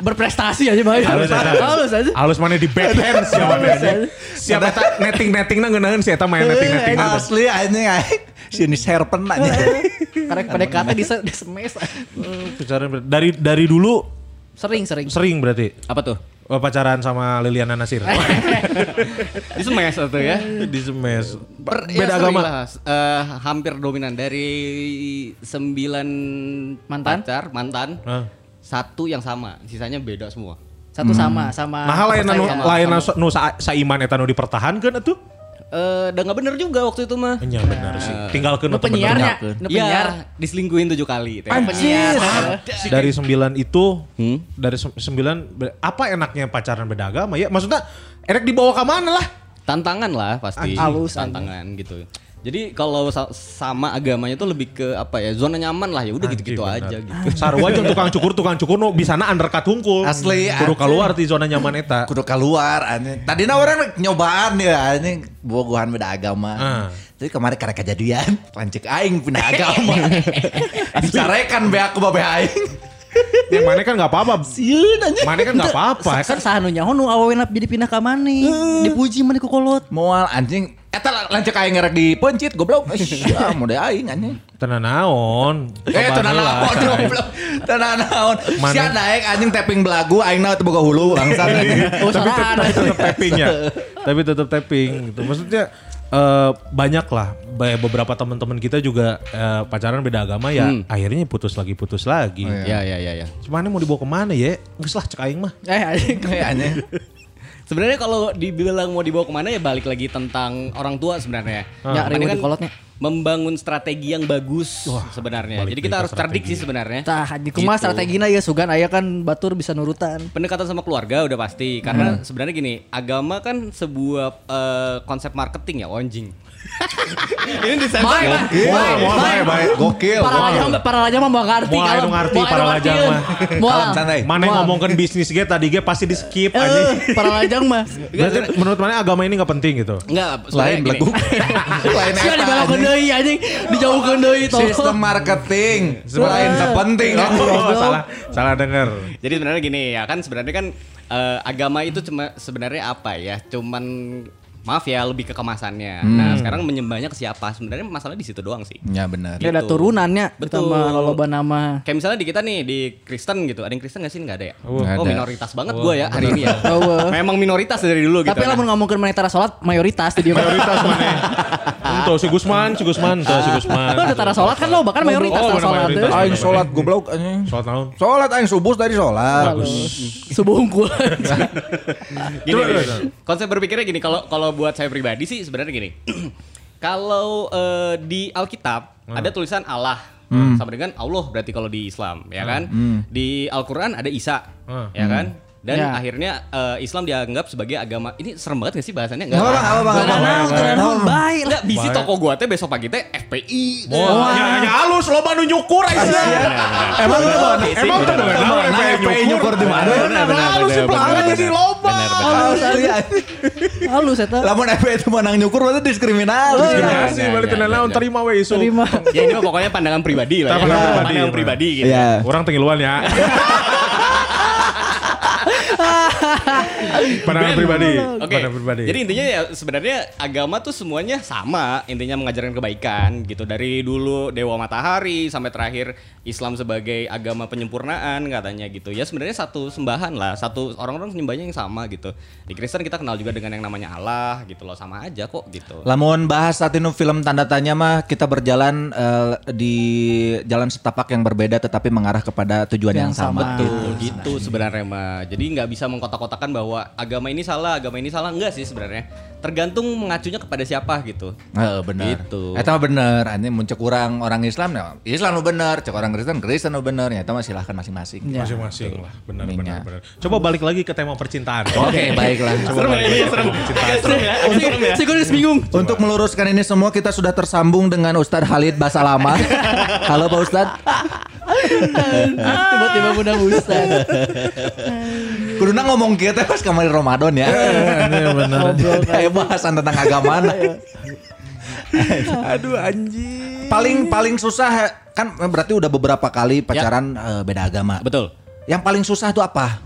Berprestasi aja baik. Halus aja. Halus aja. Halus mana di backhand siapa aja. Siapa netting-nettingna ngeunaheun si eta main netting-netting. Asli anjing aing. Sini serpen anjing. Karek P D K T di smash. Dari dari dulu sering sering. Sering berarti. Apa tuh? Pacaran sama Liliyana Natsir. Di semes atau ya? Di semes. Beda ya, agama? Lah, uh, hampir dominan. Dari sembilan mantan? Pacar, mantan. Huh? Satu yang sama. Sisanya beda semua. Satu hmm. sama. sama. Nah lain anu saiman eta nu dipertahankan atuh? Eh, udah gak bener juga waktu itu mah. Iya bener sih. Tinggalkan atau bener-bener. Iya, diselingkuhin tujuh kali. Anjir. Dari sembilan itu, hmm? Dari sembilan, apa enaknya pacaran beda agama ya? Maksudnya, enak dibawa ke mana lah? Tantangan lah pasti. Halus. Tantangan gitu. Jadi kalau sama agamanya tuh lebih ke apa ya, zona nyaman lah ya udah gitu-gitu aja gitu. Sarua jeung tukang cukur-tukang cukur nu bisana undercut hungkul. Asli. Kudu kaluar ti zona nyaman eta. Kudu kaluar anjing. Tadina orang nyobaan ya anjing bogohan beda agama. Uh. Tapi kemarin karek kejadian lancik aing pindah agama. Dicarekan bea ku babe aing. Ya mane kan enggak apa-apa. Sieun anjing. Mane kan enggak apa-apa. Kan saha nu nyaho nu awewena jadi pindah ka mane. Dipuji mane ku kolot. Moal anjing. Eta lancek aing ngerek di pencit goblok. Sia mode aing anjing. Tena naon? Eh tena naon goblok. Tena naon. Sia naik anjing tapping Belagu aing na teu boga hulu langsung. Tapi tetep tappingnya. Tapi tetep tapping gitu. Maksudnya Uh, banyak lah beberapa teman-teman kita juga uh, pacaran beda agama ya hmm. akhirnya putus lagi putus lagi. Oh, iya iya iya. Ya. Cuman mau dibawa kemana ya? Nggak lah cek aing mah. Eh aing kayaknya. Sebenarnya kalau dibilang mau dibawa kemana ya balik lagi tentang orang tua sebenarnya. Hmm. Ya ini kan kolotnya. Membangun strategi yang bagus sebenarnya. Jadi kita harus cerdik sih sebenarnya. Tah, dikumaha strategina ya sugan aya kan batur bisa nurutan. Pendekatan sama keluarga udah pasti karena hmm. sebenarnya gini, agama kan sebuah uh, konsep marketing ya, anjing. Ini disensor. Baik, baik, gokil. Paralajang, Paralajang mah enggak ngerti kalau. Mau ngerti Paralajang mah. Mana ngomongkeun bisnis ge tadi ge pasti di skip anjing. Paralajang mah. Berarti menurut mana agama ini enggak penting gitu? Enggak, lain Belagu. Lain eta. Deui anjing dijauhkeun deui tolong. Sistem marketing selain terpenting kan. Salah salah denger. Jadi sebenarnya gini ya kan sebenarnya kan uh, agama itu cuma sebenarnya apa ya? Cuman maaf ya lebih ke kemasannya. Hmm. Nah, sekarang menyembahnya ke siapa? Sebenarnya masalah di situ doang sih. Ya benar. Gitu. Ya ada turunannya. Betul. Loba nama. Kayak misalnya di kita nih di Kristen gitu. Ada yang Kristen enggak sih? Enggak ada ya? Oh, oh minoritas banget oh, gue ya hari ini ya. Oh, memang minoritas dari dulu. Tapi gitu. Tapi lamun ngomongkeun menetara salat mayoritas di dia. Mayoritas mana? Untung si Gusman, si Gusman, tuh si Gusman. Menetara salat kan lo bahkan mayoritas salat. Aing salat goblok anjing. Salat naon? Salat aing subuh dari salat. Subuh unggul. Gini. Konsep berpikirnya gini kalau kalau buat saya pribadi sih sebenarnya gini. Kalau uh, di Alkitab hmm. ada tulisan Allah hmm. sama dengan Allah berarti kalau di Islam ya kan. Hmm. Di Al-Qur'an ada Isa hmm. ya kan. Dan ya. akhirnya uh, Islam dianggap sebagai agama. Ini serem banget gak sih bahasannya? Enggak. Enggak, enggak, enggak. Baik. Enggak bisi toko gua teh besok pagi teh F P I. Wah, ya halus loba nu nyukur aja. Emang emang F P I nyukur di mana? Halus banget jadi loba. Halus aja. Halus eta. Lamun F P I itu menang nyukur berarti diskriminasi. Diskriminasi balik teh naon terima we isu. Ya ini pokoknya pandangan pribadi lah. Pandangan pribadi gitu. Orang tengiluan ya. Pandangan pribadi. Okay. pribadi. Jadi intinya ya sebenarnya agama tuh semuanya sama, intinya mengajarkan kebaikan gitu. Dari dulu Dewa Matahari sampai terakhir Islam sebagai agama penyempurnaan katanya gitu. Ya sebenarnya satu sembahan lah, satu orang-orang nyembahnya yang sama gitu. Di Kristen kita kenal juga dengan yang namanya Allah gitu loh, sama aja kok gitu. Lamun bahas saat ini film tanda tanya mah kita berjalan uh, di jalan setapak yang berbeda tetapi mengarah kepada tujuan yang, yang sama. Betul gitu sebenarnya mah. Jadi nggak bisa mengkotak-kotakan bahwa agama ini salah, agama ini salah, enggak sih sebenarnya. Tergantung mengacunya kepada siapa gitu. Heeh, benar. Gitu. Eta mah bener, ane mun cek urang orang Islam ya, Islam mah bener, cek orang Kristen Kristen mah bener, eta mah silahkan masing-masing. Ya. Masing-masing lah, benar benar benar. Coba balik lagi ke tema percintaan. Oke, okay, baiklah. Coba ini serem percintaan. Siguris bingung. Untuk meluruskan ini semua kita sudah tersambung dengan Ustadz Khalid Basalamah. Halo Pak Ustadz. Tiba-tiba mudah Ustadz. Kuduna ngomong kita pas kemarin Ramadan ya. Iya benar. Kayak bahasan tentang agama. Aduh anjing. Paling paling susah kan berarti udah beberapa kali pacaran ya. Beda agama. Betul. Yang paling susah itu apa?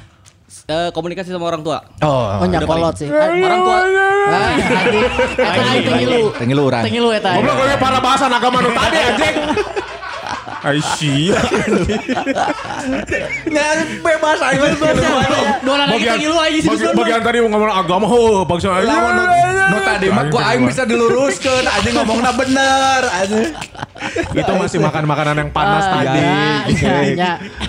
Uh, komunikasi sama orang tua. Oh, banyak polot sih. Orang tua. Nah, tengilu. Tengiluran. Tengilu eta. Goblok gue para bahasan agama nu tadi anjing. Aisyah, nggak bebas aja itu. Dua orang lagi lagi lu aja sih. Bagian tadi ngomong agama, oh bagus aja. No tadi mak gua aing bisa diluruskan, aja ngomongnya bener aja. Itu masih makan makanan yang panas tadi.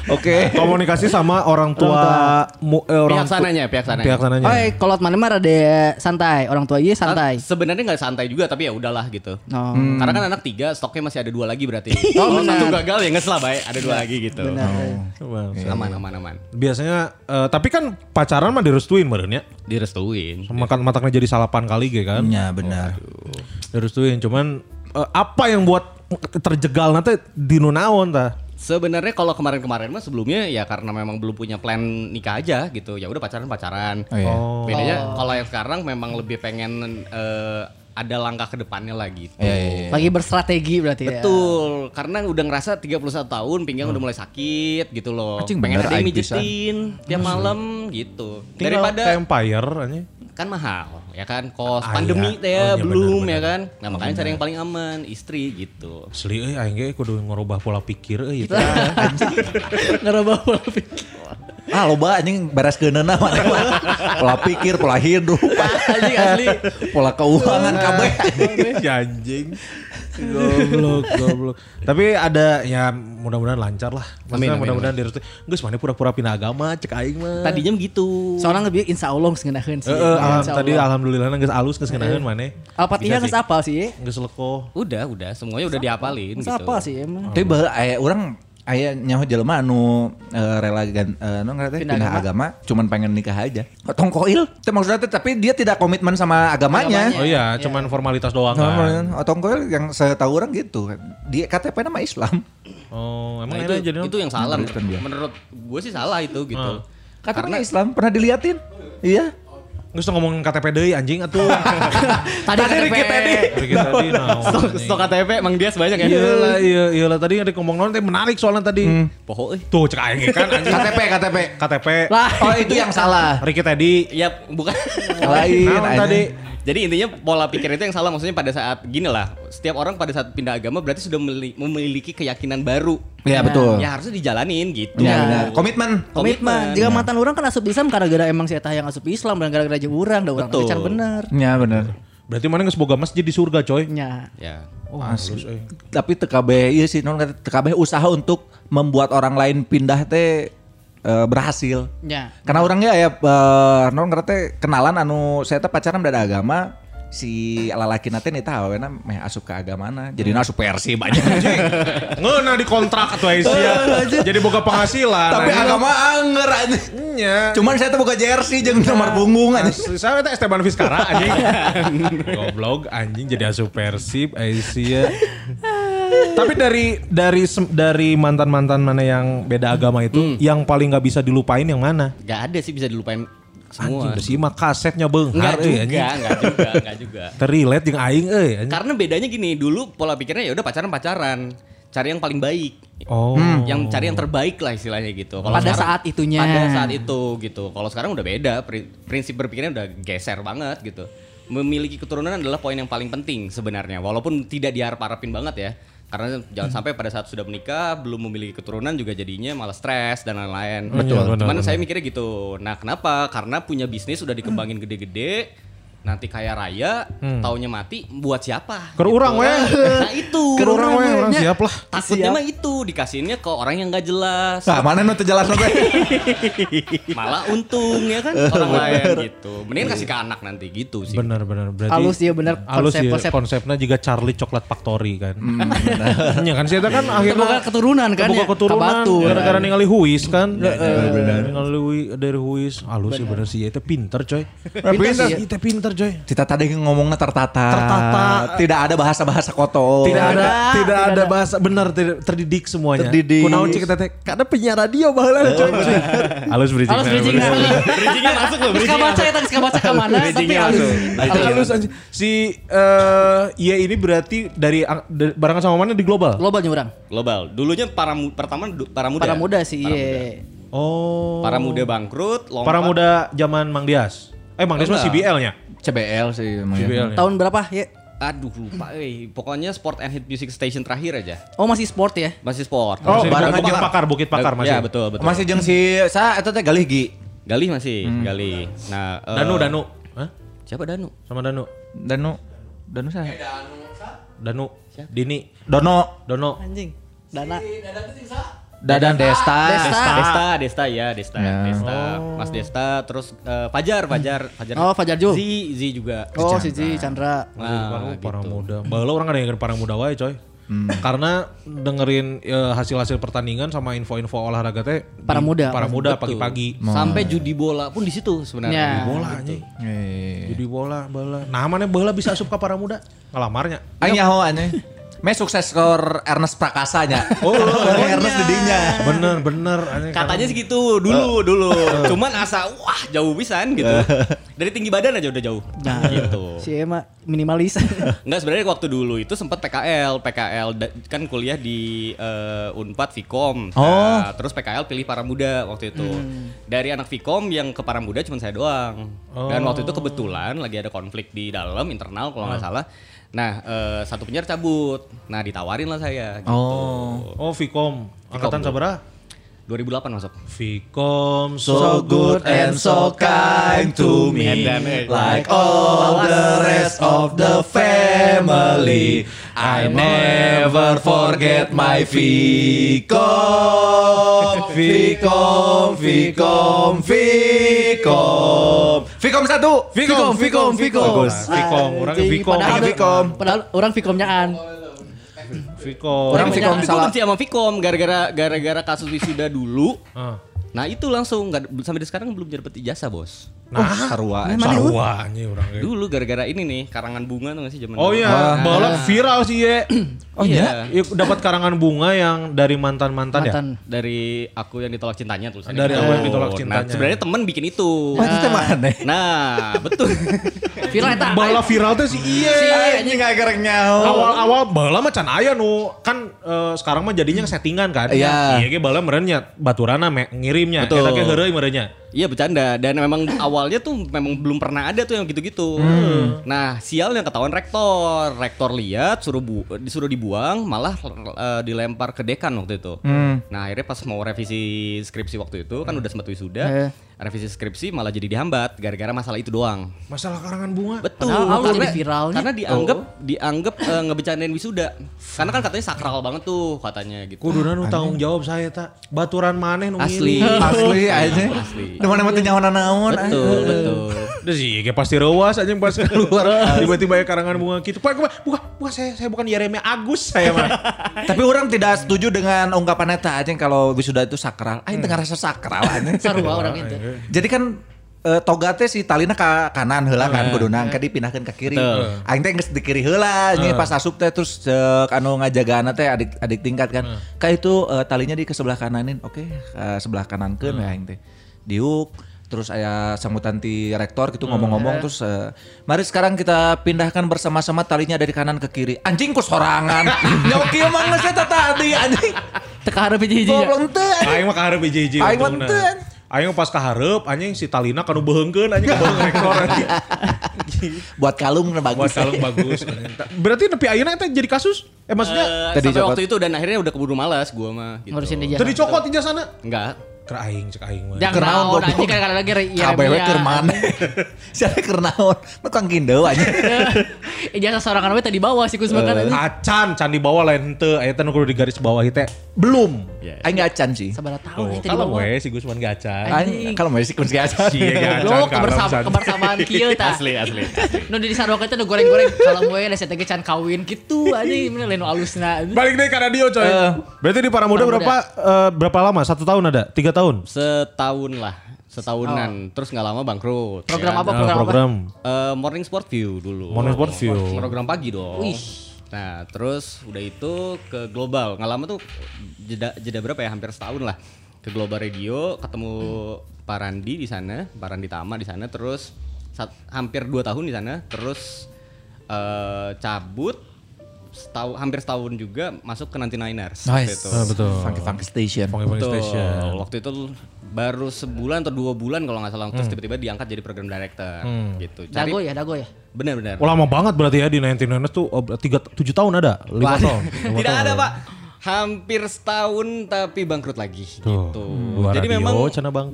Oke. Komunikasi sama orang tua, pihak sananya, pihak sananya. Pihak sananya. Oh, kalau mana mah ada santai, orang tua iya santai. Sebenarnya nggak santai juga, tapi ya udahlah gitu. Karena kan anak tiga, stoknya masih ada dua lagi berarti. Kalau satu gagal ya ngesel lah, baik ada dua lagi gitu. Benar. Oh. Aman aman aman. Biasanya uh, tapi kan pacaran mah direstuin meureun nya. Direstuin. Makan matakna jadi salapan kali ge kan. Iya benar. Oh, direstuin cuman uh, apa yang buat terjegal nanti dinu naon tah? Sebenarnya kalau kemarin-kemarin mah sebelumnya ya karena memang belum punya plan nikah aja gitu. Ya udah pacaran-pacaran. Oh, iya. Oh. Bedanya kalau yang sekarang memang lebih pengen uh, ada langkah ke depannya lagi. Gitu. E, lagi berstrategi berarti. Betul, ya. Karena udah ngerasa tiga puluh satu tahun pinggang hmm. udah mulai sakit gitu loh. Acing pengen ada yang mijitin tiap malam gitu. Tinggal daripada empire aja. Kan mahal ya kan kos ah, pandemi teh ya, oh, ya belum bener, ya kan. Nah makanya cari yang paling aman istri gitu. Asli euy aing ge kudu ngorobah pola pikir euy gitu. Ngorobah pola pikir. Ah loba anjing bereskeunana maneh mah. Pola pikir, pola hidup, anjing asli. Pola keuangan kabeh. Anjing. Goblok, goblok. Tapi ada ya mudah-mudahan lancar lah. Maksudnya mudah-mudahan direstuin. Geus maneh pura-pura pindah agama cek aing mah. Tadinya begitu. Soalnya lebih insyaallah geus ngeunaheun sih. Heeh, tadi alhamdulillah geus alus geus ngeunaheun maneh. Al-Fatihah geus hafal sih. Geus lekoh. Udah, udah semuanya udah dihafalin gitu. Hafal sih emang. Tapi aya urang aya nyaho jelema anu uh, rela gan uh, anu ngarana pindah agama. agama cuman pengen nikah aja. Otongkoil teh maksudnya teh tapi dia tidak komitmen sama agamanya. Oh iya, yeah. Cuman formalitas doang kan. Otongkoil yang saya tahu orang gitu. Dia K T P nama Islam. Oh, emang nah, itu, jadi itu yang salah. Menurut gue sih salah itu gitu. Hmm. K T P Islam pernah diliatin? Oh, iya. iya. Nggak usah ngomongin K T P deh anjing atuh. Tadi Riki tadi Riki tadi stok K T P Mang Dias banyak ya. Iyalah iya iyalah tadi yang ngomong non teh menarik soalnya tadi. hmm. Poho eh. Tuh cek aing kan anjing. K T P K T P K T P lah, oh itu yang salah Riki tadi ya bukan lain nah, tadi. Jadi intinya pola pikir itu yang salah, maksudnya pada saat gini lah, setiap orang pada saat pindah agama berarti sudah memiliki keyakinan baru. Iya betul. Ya harusnya dijalanin gitu. Iya benar. Komitmen. Komitmen. Jika mantan orang kan asup Islam karena gara-gara emang si eta yang asup Islam dan gara-gara jeung urang da urang teh can bener. Iya benar. Berarti mana geus boga masjid di surga coy. Iya. Ya. Oh, asli. Tapi T K B iya sih non kata T K B usaha untuk membuat orang lain pindah teh Uh, berhasil. Ya. Karena orangnya ya uh, non ngerti kenalan anu saya teh pacaran beda agama si lalaki nanti nih tahu karena meh asup ke agama mana jadi hmm. asup P R C banyak anjing. Ngeuna di kontrak atau Asia jadi boga penghasilan. Tapi agama anger anjing. makanya. Cuman saya tuh buka jersey jangan nah, nomor punggung aja. Saya tuh Esteban Vizcarra anjing. Goblog anjing jadi asu Persib Asia. Tapi dari dari dari mantan-mantan mana yang beda agama itu, hmm. yang paling nggak bisa dilupain yang mana? Gak ada sih bisa dilupain semua. Anjing bersimak kasetnya beng. Nggak juga, nggak juga, nggak juga. Terrelate yang aing eh. Karena bedanya gini, dulu pola pikirnya ya udah pacaran-pacaran, cari yang paling baik. Oh. Hmm. Yang cari yang terbaik lah istilahnya gitu. Kalo pada sekarang, saat itunya. Pada saat itu gitu. Kalau sekarang udah beda, prinsip berpikirnya udah geser banget gitu. Memiliki keturunan adalah poin yang paling penting sebenarnya, walaupun tidak diharap-harapin banget ya. Karena jangan sampai pada saat sudah menikah belum memiliki keturunan juga jadinya malah stres dan lain-lain. Betul. Cuman bener, saya bener. mikirnya gitu. Nah kenapa? Karena punya bisnis udah dikembangin gede-gede, nanti kaya raya, hmm. taunya mati, buat siapa? Ke orang gitu. Weh. Nah itu. Ke orang weh, orang siap lah. Takutnya siap. Mah itu dikasihinnya ke orang yang gak jelas. Nah mana no terjelas no gue. Malah untung ya kan orang lain gitu. Mendingan kasih ke anak nanti gitu sih. Benar-benar. Halus dia benar konsep-konsep. Konsepnya juga Charlie Coklat Factory kan. Hmm, ya kan sih itu kan akhirnya. Kebuka keturunan kan ya. Kebuka keturunan. Gara-gara ningali Huis kan. Ningali dari Huis. Halus sih benar sih. Itu pinter coy. Pinter sih. Itu pinter. Kita tadi ngomongnya tertata. Tertata. Tidak ada bahasa-bahasa kotor. Tidak ada, tidak, tidak ada, ada bahasa benar ter, terdidik semuanya. Terdidik. Kunaon cik teh karena penyiar radio baheula coy. Halus bridging. Halus bridging. Bridgingnya masuk loh. Bridging. Kamu baca tadi kamu baca ke mana? Tapi halus. Halus anjing. Si uh, Iye ini berarti dari barengan sama mana di Global? Global nyurang. Global. Dulunya para pertama Paramuda. Paramuda si Iye. Oh. Paramuda bangkrut, lompat. Paramuda zaman Mang Dias. Eh Mang Dias mah C B L-nya. C B L sih C B L, ya. Tahun berapa ya? Aduh lupa eh. Pokoknya Sport and Hit Music Station terakhir aja. Oh masih sport ya? Masih sport. Oh masih barang aja pakar Bukit Pakar masih. Ya betul betul. Masih jeng si Sa atau teh Galih Gi? Galih masih hmm. Galih. Nah uh, Danu Danu Hah? Siapa Danu? Sama Danu Danu Danu saya eh, Danu Sa? Danu siapa? Dini Dono Dono Anjing Dana si, Dadan itu Sa? Dadan Desta. Desta. Desta, Desta, Desta ya, Desta, yeah. Desta, oh. Mas Desta, terus uh, Fajar, Fajar, Fajar. Oh Fajar juga. Zi, Zi juga. Oh si Zi, Chandra. Nah, nah gitu. Paramuda. Bahwa orang ada yang dengerin Paramuda wae coy. Hmm. Karena dengerin uh, hasil-hasil pertandingan sama info-info olahraga teh Paramuda. Paramuda pagi-pagi. Oh. Sampai judi bola pun di situ sebenarnya. Yeah. Judi bola aja. Yeah. Judi bola, bola. Nah, mana bola bisa asup ke Paramuda? Ngelamarnya. Aing nyaho aneh. Meh sukses skor Ernest Prakasanya. Oh, Ernest dedinya. Bener, bener. Katanya sih gitu dulu, dulu. Cuman asa, wah jauh pisan gitu. Dari tinggi badan aja udah jauh. Nah, gitu. Si Ema minimalis. Enggak sebenarnya waktu dulu itu sempat P K L, P K L kan kuliah di uh, Unpad Fikom. Oh. Nah, terus P K L pilih Paramuda waktu itu. Hmm. Dari anak Fikom yang ke Paramuda cuma saya doang. Oh. Dan waktu itu kebetulan lagi ada konflik di dalam internal kalau nggak hmm. salah. Nah, uh, satu penyiar cabut. Nah, ditawarin lah saya gitu. Oh, oh Fikom. Angkatan sabaraha? dua ribu delapan masuk. Fikom so good and so kind to me, like all the rest of the family. I never forget my Fikom. Fikom, Fikom, Fikom. Fikom satu. Fikom, Fikom, Fikom. Fikom, orang Fikom. Fikom. Padahal orang Fikomnyaan. Fikom. Orang Fikom salah. Benci sama Fikom gara-gara gara-gara kasus wisuda dulu. Nah, itu langsung enggak sampai sekarang belum dapat ijazah, Bos. Nah, sarua. Sarua anjing orang. Dulu gara-gara ini nih, karangan bunga tuh enggak sih zaman dulu. Oh iya, balap viral sih ye. Oh iya, dapat karangan bunga yang dari mantan-mantan ya. Dari aku yang ditolak cintanya tulisannya. Dari aku yang ditolak cintanya. Sebenarnya teman bikin itu. Wah, itu mana? Nah, betul. Viral eta. Bala viral teh si Iye. Anjing gareng nyaho. Awal-awal bala mah can aya nu kan uh, sekarang mah jadinya settingan kan. Iya ge bala meureun nya baturana me, ngirimnya eta ge heureuy meureun nya. Iya bercanda dan memang awalnya tuh memang belum pernah ada tuh yang gitu-gitu. Hmm. Nah, sialnya ketahuan rektor. Rektor lihat suruh bu, disuruh dibuang malah uh, dilempar ke dekan waktu itu. Hmm. Nah, akhirnya pas mau revisi skripsi waktu itu kan hmm. udah sempat wisuda. Eh. Revisi skripsi malah jadi dihambat gara-gara masalah itu doang. Masalah karangan bunga. Betul. Padahal karena, jadi viralnya. Karena dianggap oh. dianggap uh, ngebecandain wisuda. Karena kan katanya sakral banget tuh katanya gitu. Kuduran nu tanggung jawab saya tak. Baturan maneh nu ngiri. Asli. Asli aja. Asli. Dimana-mana nyawa naon. Betul, betul. Udah sih, kayak pasti rewas aja pas keluar. Tiba-tiba ya karangan bunga gitu. Pak, bukan, bukan saya, saya bukan Yeremia Agus saya mah. Tapi orang tidak setuju dengan ungkapan eta aja kalau wisuda itu sakral. Aing tengah rasa sakral aja. Sarua orang itu. Jadi kan Uh, toga teh si talina ka kanan heula kan kuduna engke dipindahkeun ka kiri. Aing teh geus di kiri heula, uh. pas asup teh terus uh, anu ngajagaana teh adik adik tingkat kan. Uh. Ka itu uh, talinya di ke sebelah kananin. Oke, okay, sebelah kanankeun uh. aing teh. Diuk terus aya sambutan ti rektor gitu uh. ngomong-ngomong terus uh, mari sekarang kita pindahkan bersama-sama talinya dari kanan ke kiri. Anjing ku sorangan. Nya kieu mah geus eta tadi anjing. Teu kaharep hiji-hijinya. Goblok teu. Aing mah kaharep hiji-hiji. Aing mah teu. Aing pas kaharep, anjing si talina kanu beheungkeun, anjing kebeheung rektor anjing. Buat kalung bagus. Buat kalung bagus. Berarti nepi ayeuna eta jadi kasus? Eh maksudnya uh, tadi waktu itu dan akhirnya udah keburu malas gua mah gitu. Tadi cokot ijazahna? Enggak. Keur aing cek aing mah. Kenaon anjing kan lagi ya. Kabeh keur maneh. Sia keur naon? Tukang kindeu anjing. Ijazah sorangan we teh di bawah sih Kusma kan. Acan, can di bawah lain henteu. Aya teh nu kudu di garis bawah ieu teh. Belum. Aing enggak acan sih. Sabaraha taun eta di bawah. Kalau we si Gusman enggak acan. Aing kalau we si Gus enggak acan. Lo kebersamaan kieu tah. Asli asli. Nu di saroka teh nu goreng-goreng kalau we da setege can kawin kitu anjing bener lain alusna. Balik deui ka radio coy. Berarti di Paramuda berapa berapa lama? satu tahun ada? tiga tahun. Setahun lah, setahunan. Oh. Terus nggak lama bangkrut. Program ya. apa? Program, nah, program apa? Uh, Morning Sport View dulu. Morning Sport View. Program pagi dong. Wih. Nah, terus udah itu ke Global. Nggak lama tuh jeda jeda berapa ya? Hampir setahun lah. Ke Global Radio, ketemu hmm. Pak Randi di sana, Pak Randi Tama di sana. Terus sat, hampir dua tahun di sana. Terus uh, cabut. Setahun, hampir setahun juga masuk ke ninety-niners. Nice. Gitu. Oh, betul. Funky Funky Station. Funky Funky Station. Waktu itu baru sebulan atau dua bulan kalau nggak salah. Terus hmm. tiba-tiba diangkat jadi program director. Hmm. Gitu. Cari, dago ya, dago ya. Benar-benar. Oh, lama banget berarti ya di ninety-niners tuh tiga tujuh tahun ada? lima tahun. Tidak ada, Pak. Hampir setahun tapi bangkrut lagi tuh. Gitu. Hmm. Jadi memang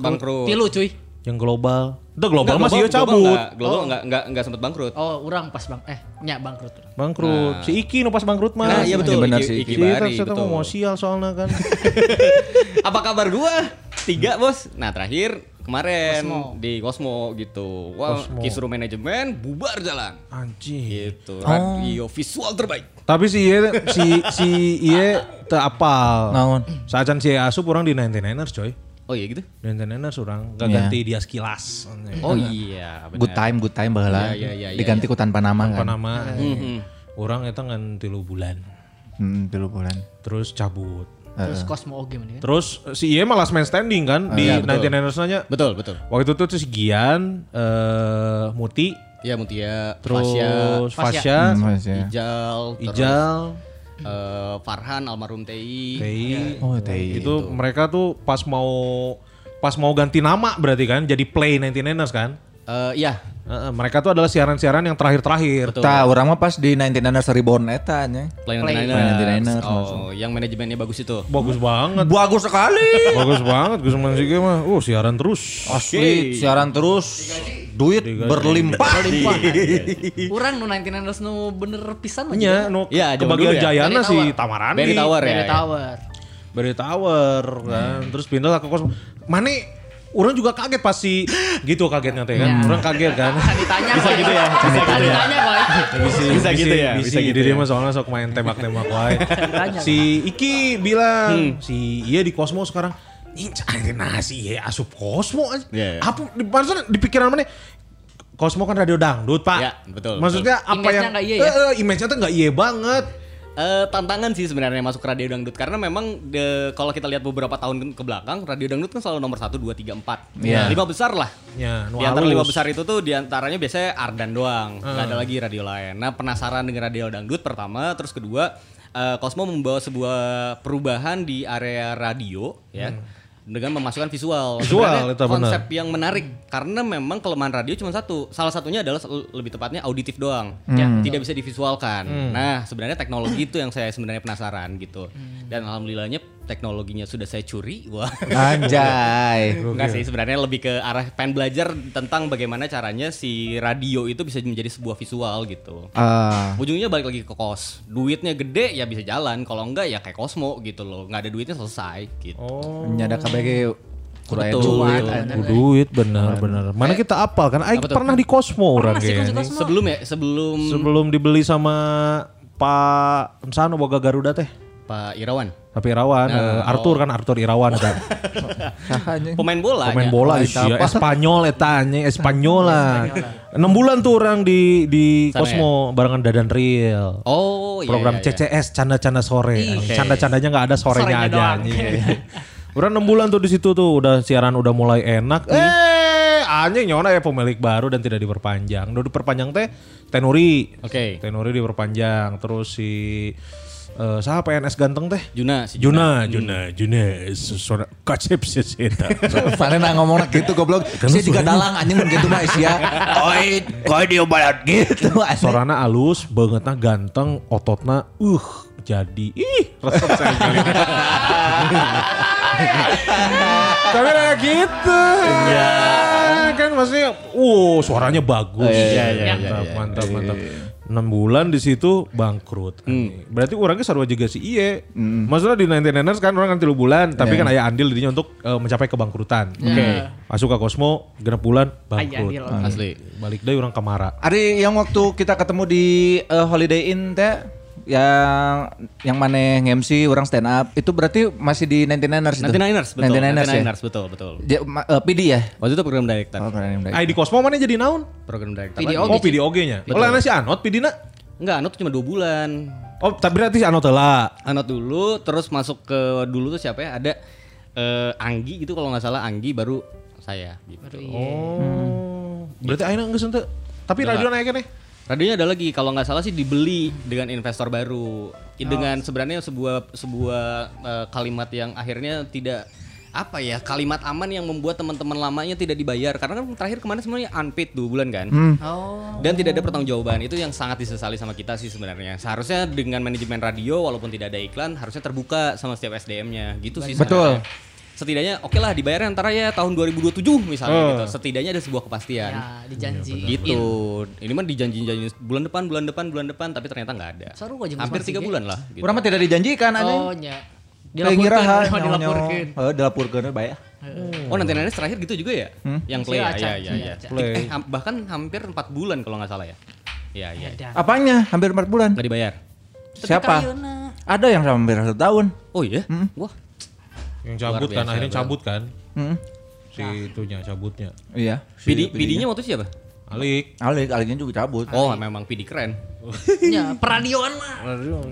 bangkrut. bangkrut. Tilu cuy. Yang global. Udah global enggak, masih global, ya cabut. Global, enggak, global oh. enggak, enggak, enggak sempat bangkrut. Oh, orang pas bang, eh, nyak bangkrut. Bangkrut. Nah. Si Iki no pas bangkrut mah. Nah, iya betul. Benar sih. Iki Bari betul. Kita mau sial soalnya kan. Apa kabar gua? Tiga bos. Nah, terakhir kemarin Cosmo. di Cosmo gitu. Wah, wow, kisru manajemen bubar jalan. Anjing. Gitu. Radio oh. visual terbaik. Tapi si Iye, si si Iye teu apal. Naon? Sajan si Asup orang di ninety-niners coy. Oh iya gitu? ninety-niners orang gak yeah. ganti dia sekilas. Oh iya bener. Good time, good time bahala. Yeah, yeah, yeah, yeah, diganti yeah. ku tanpa nama tanpa kan? Tanpa nama. Mm-hmm. Orang itu ngan tilu bulan. Hmm, tilu bulan. Terus cabut. Terus uh, Cosmo oge mana kan? Terus si Iye malas main standing kan? Uh, di yeah, ninety-niners nanya. Betul, betul. Waktu itu tuh si Gian, uh, Muti. Iya Muti ya. Terus Fasya. Hmm, Ijal. Ijal. Uh, Farhan almarhum T I. T I. Oh, T I. Itu gitu. Mereka tuh pas mau pas mau ganti nama berarti kan jadi Play ninety-niners kan? Uh, iya. Uh, mereka tuh adalah siaran-siaran yang terakhir-terakhir. Tah, orang mah pas di ninety-niners Reborn eta nya. Play ninety-niners. Oh, yang manajemennya bagus itu. Bagus banget. Bagus sekali. Bagus banget Gus Mansigeh mah. Oh, siaran terus. Asli, siaran terus. Duit berlimpah. Berlimpah. Urang nu ninety-niners nu bener pisan lah. Iya, nu kebagian jayana si Tamarani. Beri Tower ya. Beri Tower. Beri Tower kan. Terus pindah lah ke Cosmo. Mane orang juga kaget pasti gitu kagetnya teh kan. Ya. Orang kaget kan. Bisa ditanya bisa gitu ya. Bisa, bisa gitu ya. Bisa, bisa gitu ya. Bisa gitu dia mah soalnya sok main tembak-tembak wae. Si Iki bilang, hmm. si Iye di Cosmo sekarang. Ih, nah si Iye asup Cosmo. Yeah, yeah. Apa di, di pikiran mana? Cosmo kan radio dangdut, Pak. Ya, betul. Maksudnya betul. Apa image-nya yang eh, ya? Image-nya tuh enggak Iye banget. Uh, tantangan sih sebenarnya masuk ke radio dangdut karena memang de, kalau kita lihat beberapa tahun ke belakang radio dangdut kan selalu nomor satu, dua, tiga, empat yeah. lima besar lah yeah, no di antara lima besar itu tuh diantaranya biasanya Ardan doang uh. gak ada lagi radio lain. Nah penasaran dengan radio dangdut pertama, terus kedua uh, Cosmo membawa sebuah perubahan di area radio ya hmm. dengan memasukkan visual, visual itu konsep bener. Yang menarik karena memang kelemahan radio cuma satu, salah satunya adalah lebih tepatnya auditif doang, hmm. ya, tidak bisa divisualkan. Hmm. Nah sebenarnya teknologi itu yang saya sebenarnya penasaran gitu, hmm. dan alhamdulillahnya teknologinya sudah saya curi, wah. Anjay. Enggak sih sebenarnya lebih ke arah pengen belajar tentang bagaimana caranya si radio itu bisa menjadi sebuah visual gitu. Uh. Ujungnya balik lagi ke kos, duitnya gede ya bisa jalan, kalau enggak ya kayak Cosmo gitu loh, nggak ada duitnya selesai gitu. Oh. Nyadar K B G Kurang duit, duit benar-benar. Mana kita apal kan? Aik pernah di Cosmo orang kayaknya. Sebelum ya, sebelum sebelum dibeli sama Pak Ensano boga Garuda teh. Pak Irawan. Pak Irawan, nah, uh, Arthur oh. kan Arthur Irawan kan. Pemain bola. Pemain bola Asia, Espanyol eta anjing, Espanyola. enam bulan tuh orang di di Sana Cosmo ya? Barengan Dadan Real. Oh, iya. Program iya, iya. C C S Canda-canda sore. Okay. Canda-candanya enggak ada sorenya aja anjing. Udah enam bulan tuh di situ tuh udah siaran udah mulai enak. Hmm. Eh, anjing nyona ya pemilik baru dan tidak diperpanjang. Udah diperpanjang teh Tenuri. Oke. Okay. Tenuri diperpanjang terus si Uh, sah P N S ganteng teh Juna si Juna Juna Juna suara kacip sih eta. Valena ngomongna gitu goblok. Saya juga dalang anjing gitu mah Asia. Oi, koi dia balat gitu. Suarana alus, bangetna ganteng, ototna uh jadi ih resep saya. Tapi kayak gitu. Iya. Kan maksudnya uh suaranya bagus. Iya iya mantap mantap. enam bulan di situ bangkrut. Hmm. Berarti orangnya sarua juga si Iye. Hmm. Maksudnya di ninety-niners kan orang kan tilu bulan, tapi yeah. kan aya andil dirinya untuk uh, mencapai kebangkrutan. Yeah. Oke. Okay. Masuk ke Cosmo genep bulan bangkrut. Ayah, asli. Balik deui urang kamara. Ari yang waktu kita ketemu di uh, Holiday Inn teh yang yang mana nge-M C orang stand up itu berarti masih di ninety-niners itu. ninety-niners betul. ninety-niners, ninety-niners ya? Betul betul. Dia, uh, P D ya. Waktu itu program director. Oh, program director. Ay, di Cosmo mana jadi naon? Program director. Oh, P D O G-nya. Oleh ana si Anot P D-na? Enggak, Anot cuma dua bulan. Oh, tapi berarti si Anot lah. Anot dulu terus masuk ke dulu tuh siapa ya? Ada uh, Anggi gitu kalau enggak salah, Anggi baru saya gitu. Oh. Hmm. Berarti ayeuna geus henteu. Tapi radio naik kan ya? Radionya ada lagi, kalau nggak salah sih dibeli dengan investor baru. Oh. Dengan sebenarnya sebuah sebuah uh, kalimat yang akhirnya tidak apa ya, kalimat aman yang membuat teman-teman lamanya tidak dibayar karena kan terakhir kemarin semuanya unpaid dua bulan kan. Hmm. Oh. Dan tidak ada pertanggungjawaban. Itu yang sangat disesali sama kita sih sebenarnya. Seharusnya dengan manajemen radio walaupun tidak ada iklan harusnya terbuka sama setiap S D M-nya. Gitu sih sebenarnya. Betul. Setidaknya oke okay lah dibayarnya antara ya tahun dua ribu dua puluh tujuh misalnya uh. gitu. Setidaknya ada sebuah kepastian. Ya dijanji. Gitu. Ini mah dijanji-janji bulan depan, bulan depan, bulan depan tapi ternyata gak ada. Saru aja hampir tiga bulan lah. Gitu. Kurang mah tidak dijanjikan aneh. Oh nya. Dilaporkan. Oh dilaporkan. Oh dilaporkan bayar. Oh nanti-nanti terakhir gitu juga ya? Hmm? Yang play ya ya ya. ya. Play. Eh, bahkan hampir empat bulan kalau gak salah ya. Ya ya. ya. Apanya hampir empat bulan? Gak dibayar. Siapa? Ada yang hampir satu tahun. Oh iya? Hmm. Wah. Yang cabut kan, akhirnya cabut kan. Hmm. Si itunya, cabutnya. Iya. Si P D, P D-nya waktu siapa? Alik. Alik, Aliknya juga cabut. Oh Alik. Memang P D keren. Ya, peradioan mah.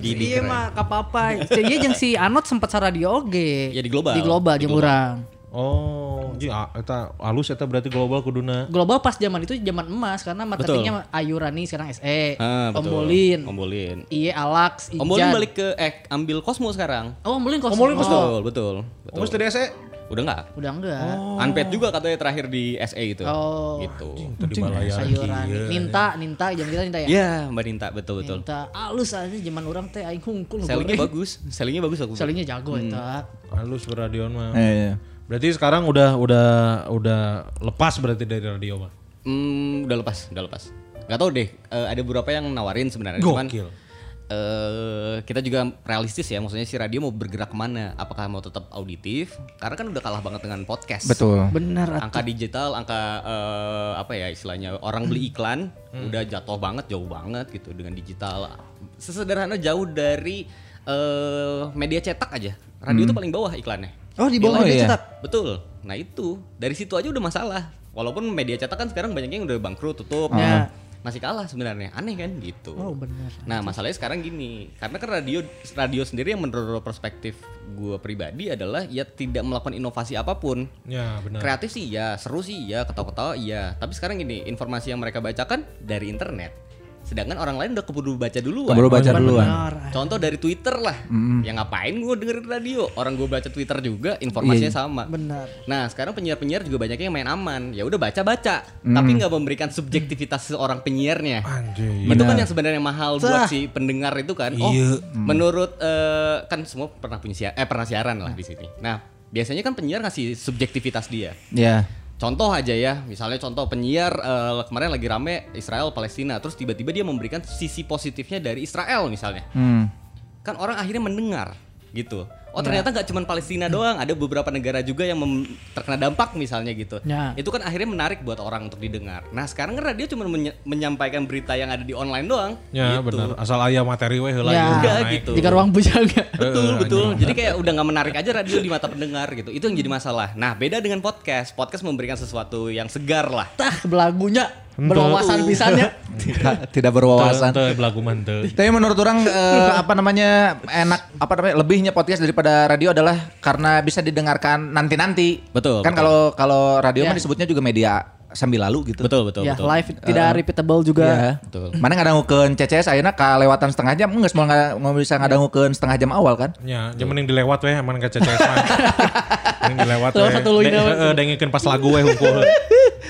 Iya mah, kapapai. Iya yang si Anot sempat sa radio oge. Ya di Global. Di Global, di murang. Oh, jadi eta alus eta berarti Global kuduna. Global pas zaman itu zaman emas karena marketingnya Ayurani sekarang S E, ah, Ombolin. Ombolin. Iye Alax, Ijan. Ombolin balik ke eh ambil Cosmo sekarang. Oh, Ombolin Cosmo. Ombolin Cosmo. Oh. Betul, betul. Ombolin dari S E? Udah enggak? Udah enggak. Oh. Unpad juga katanya terakhir di S E itu. Oh. Gitu. Tadi Malaya. Ayurani. Ninta, Ninta jam kita Ninta ya? Iya, Mbak Ninta, betul, betul. Ninta alus aja zaman orang teh aing hungkul. Sellingnya bagus. Sellingnya bagus aku. Sellingnya jago eta. Alus beradion mah. Iya. Berarti sekarang udah udah udah lepas berarti dari radio mah? Hmm, udah lepas, udah lepas. Gak tau deh, uh, ada beberapa yang nawarin sebenarnya. Cuman uh, kita juga realistis ya, maksudnya si radio mau bergerak kemana? Apakah mau tetap auditif? Karena kan udah kalah banget dengan podcast. Betul. Benar. Angka digital, angka uh, apa ya istilahnya orang beli iklan hmm. udah jatuh banget, jauh banget gitu dengan digital. Sesederhana jauh dari uh, media cetak aja. Radio itu hmm. paling bawah iklannya. Oh di bawah media cetak, ya? Betul. Nah itu dari situ aja udah masalah. Walaupun media cetak kan sekarang banyak yang udah bangkrut, tutup, oh. ya. Masih kalah sebenarnya, aneh kan gitu. Oh benar. Nah masalahnya sekarang gini, karena kan radio radio sendiri yang menurut perspektif gue pribadi adalah ya tidak melakukan inovasi apapun. Ya benar. Kreatif sih ya, seru sih ya, ketawa-ketawa iya. Tapi sekarang gini, informasi yang mereka bacakan dari internet. Sedangkan orang lain udah keburu baca duluan. Keburu baca duluan. Contoh dari Twitter lah. Mm. Ya ngapain gue dengerin radio? Orang gue baca Twitter juga informasinya yeah. sama. Benar. Nah sekarang penyiar-penyiar juga banyaknya yang main aman. Ya udah baca-baca. Mm. Tapi gak memberikan subjektivitas seorang penyiarnya. Anjir. Itu kan yang sebenarnya mahal Cah. buat si pendengar itu kan. Oh yeah. mm. menurut uh, kan semua pernah punya siaran, eh pernah siaran lah mm. di sini. Nah biasanya kan penyiar ngasih subjektivitas dia. Iya. Yeah. Contoh aja ya, misalnya contoh penyiar uh, kemarin lagi rame Israel Palestina, terus tiba-tiba dia memberikan sisi positifnya dari Israel misalnya, hmm. kan orang akhirnya mendengar gitu. oh ternyata nggak cuma Palestina doang, ada beberapa negara juga yang mem- terkena dampak misalnya gitu. Ya. Itu kan akhirnya menarik buat orang untuk didengar. Nah sekarang kan radio cuma menye- menyampaikan berita yang ada di online doang. Ya gitu. Benar, asal ayah materi weh lah. Ya udah gitu. Jika ruang bujangga. Betul betul. Jadi kayak udah nggak menarik aja radio di mata pendengar gitu. Itu yang jadi masalah. Nah beda dengan podcast, podcast memberikan sesuatu yang segar lah. Tah belagunya. Berwawasan pisannya. tidak, tidak berwawasan. Belagu mantep. Tapi menurut orang eh, apa namanya enak apa namanya lebihnya podcast daripada radio adalah karena bisa didengarkan nanti-nanti. Betul. Kan kalau kalau radio yeah. mah disebutnya juga media sambil lalu gitu. Betul betul. Ya betul. Live uh, tidak repeatable juga. Ya, betul. Mana ngadangukeun C C S ayeuna kelewatan setengah jam enggak semua nggak bisa ngadangukeun setengah jam awal kan? Ya, yang mending dilewat weh aman ka C C S mah. Mending dilewat weh. Heeh, dengekeun pas lagu weh hungkul.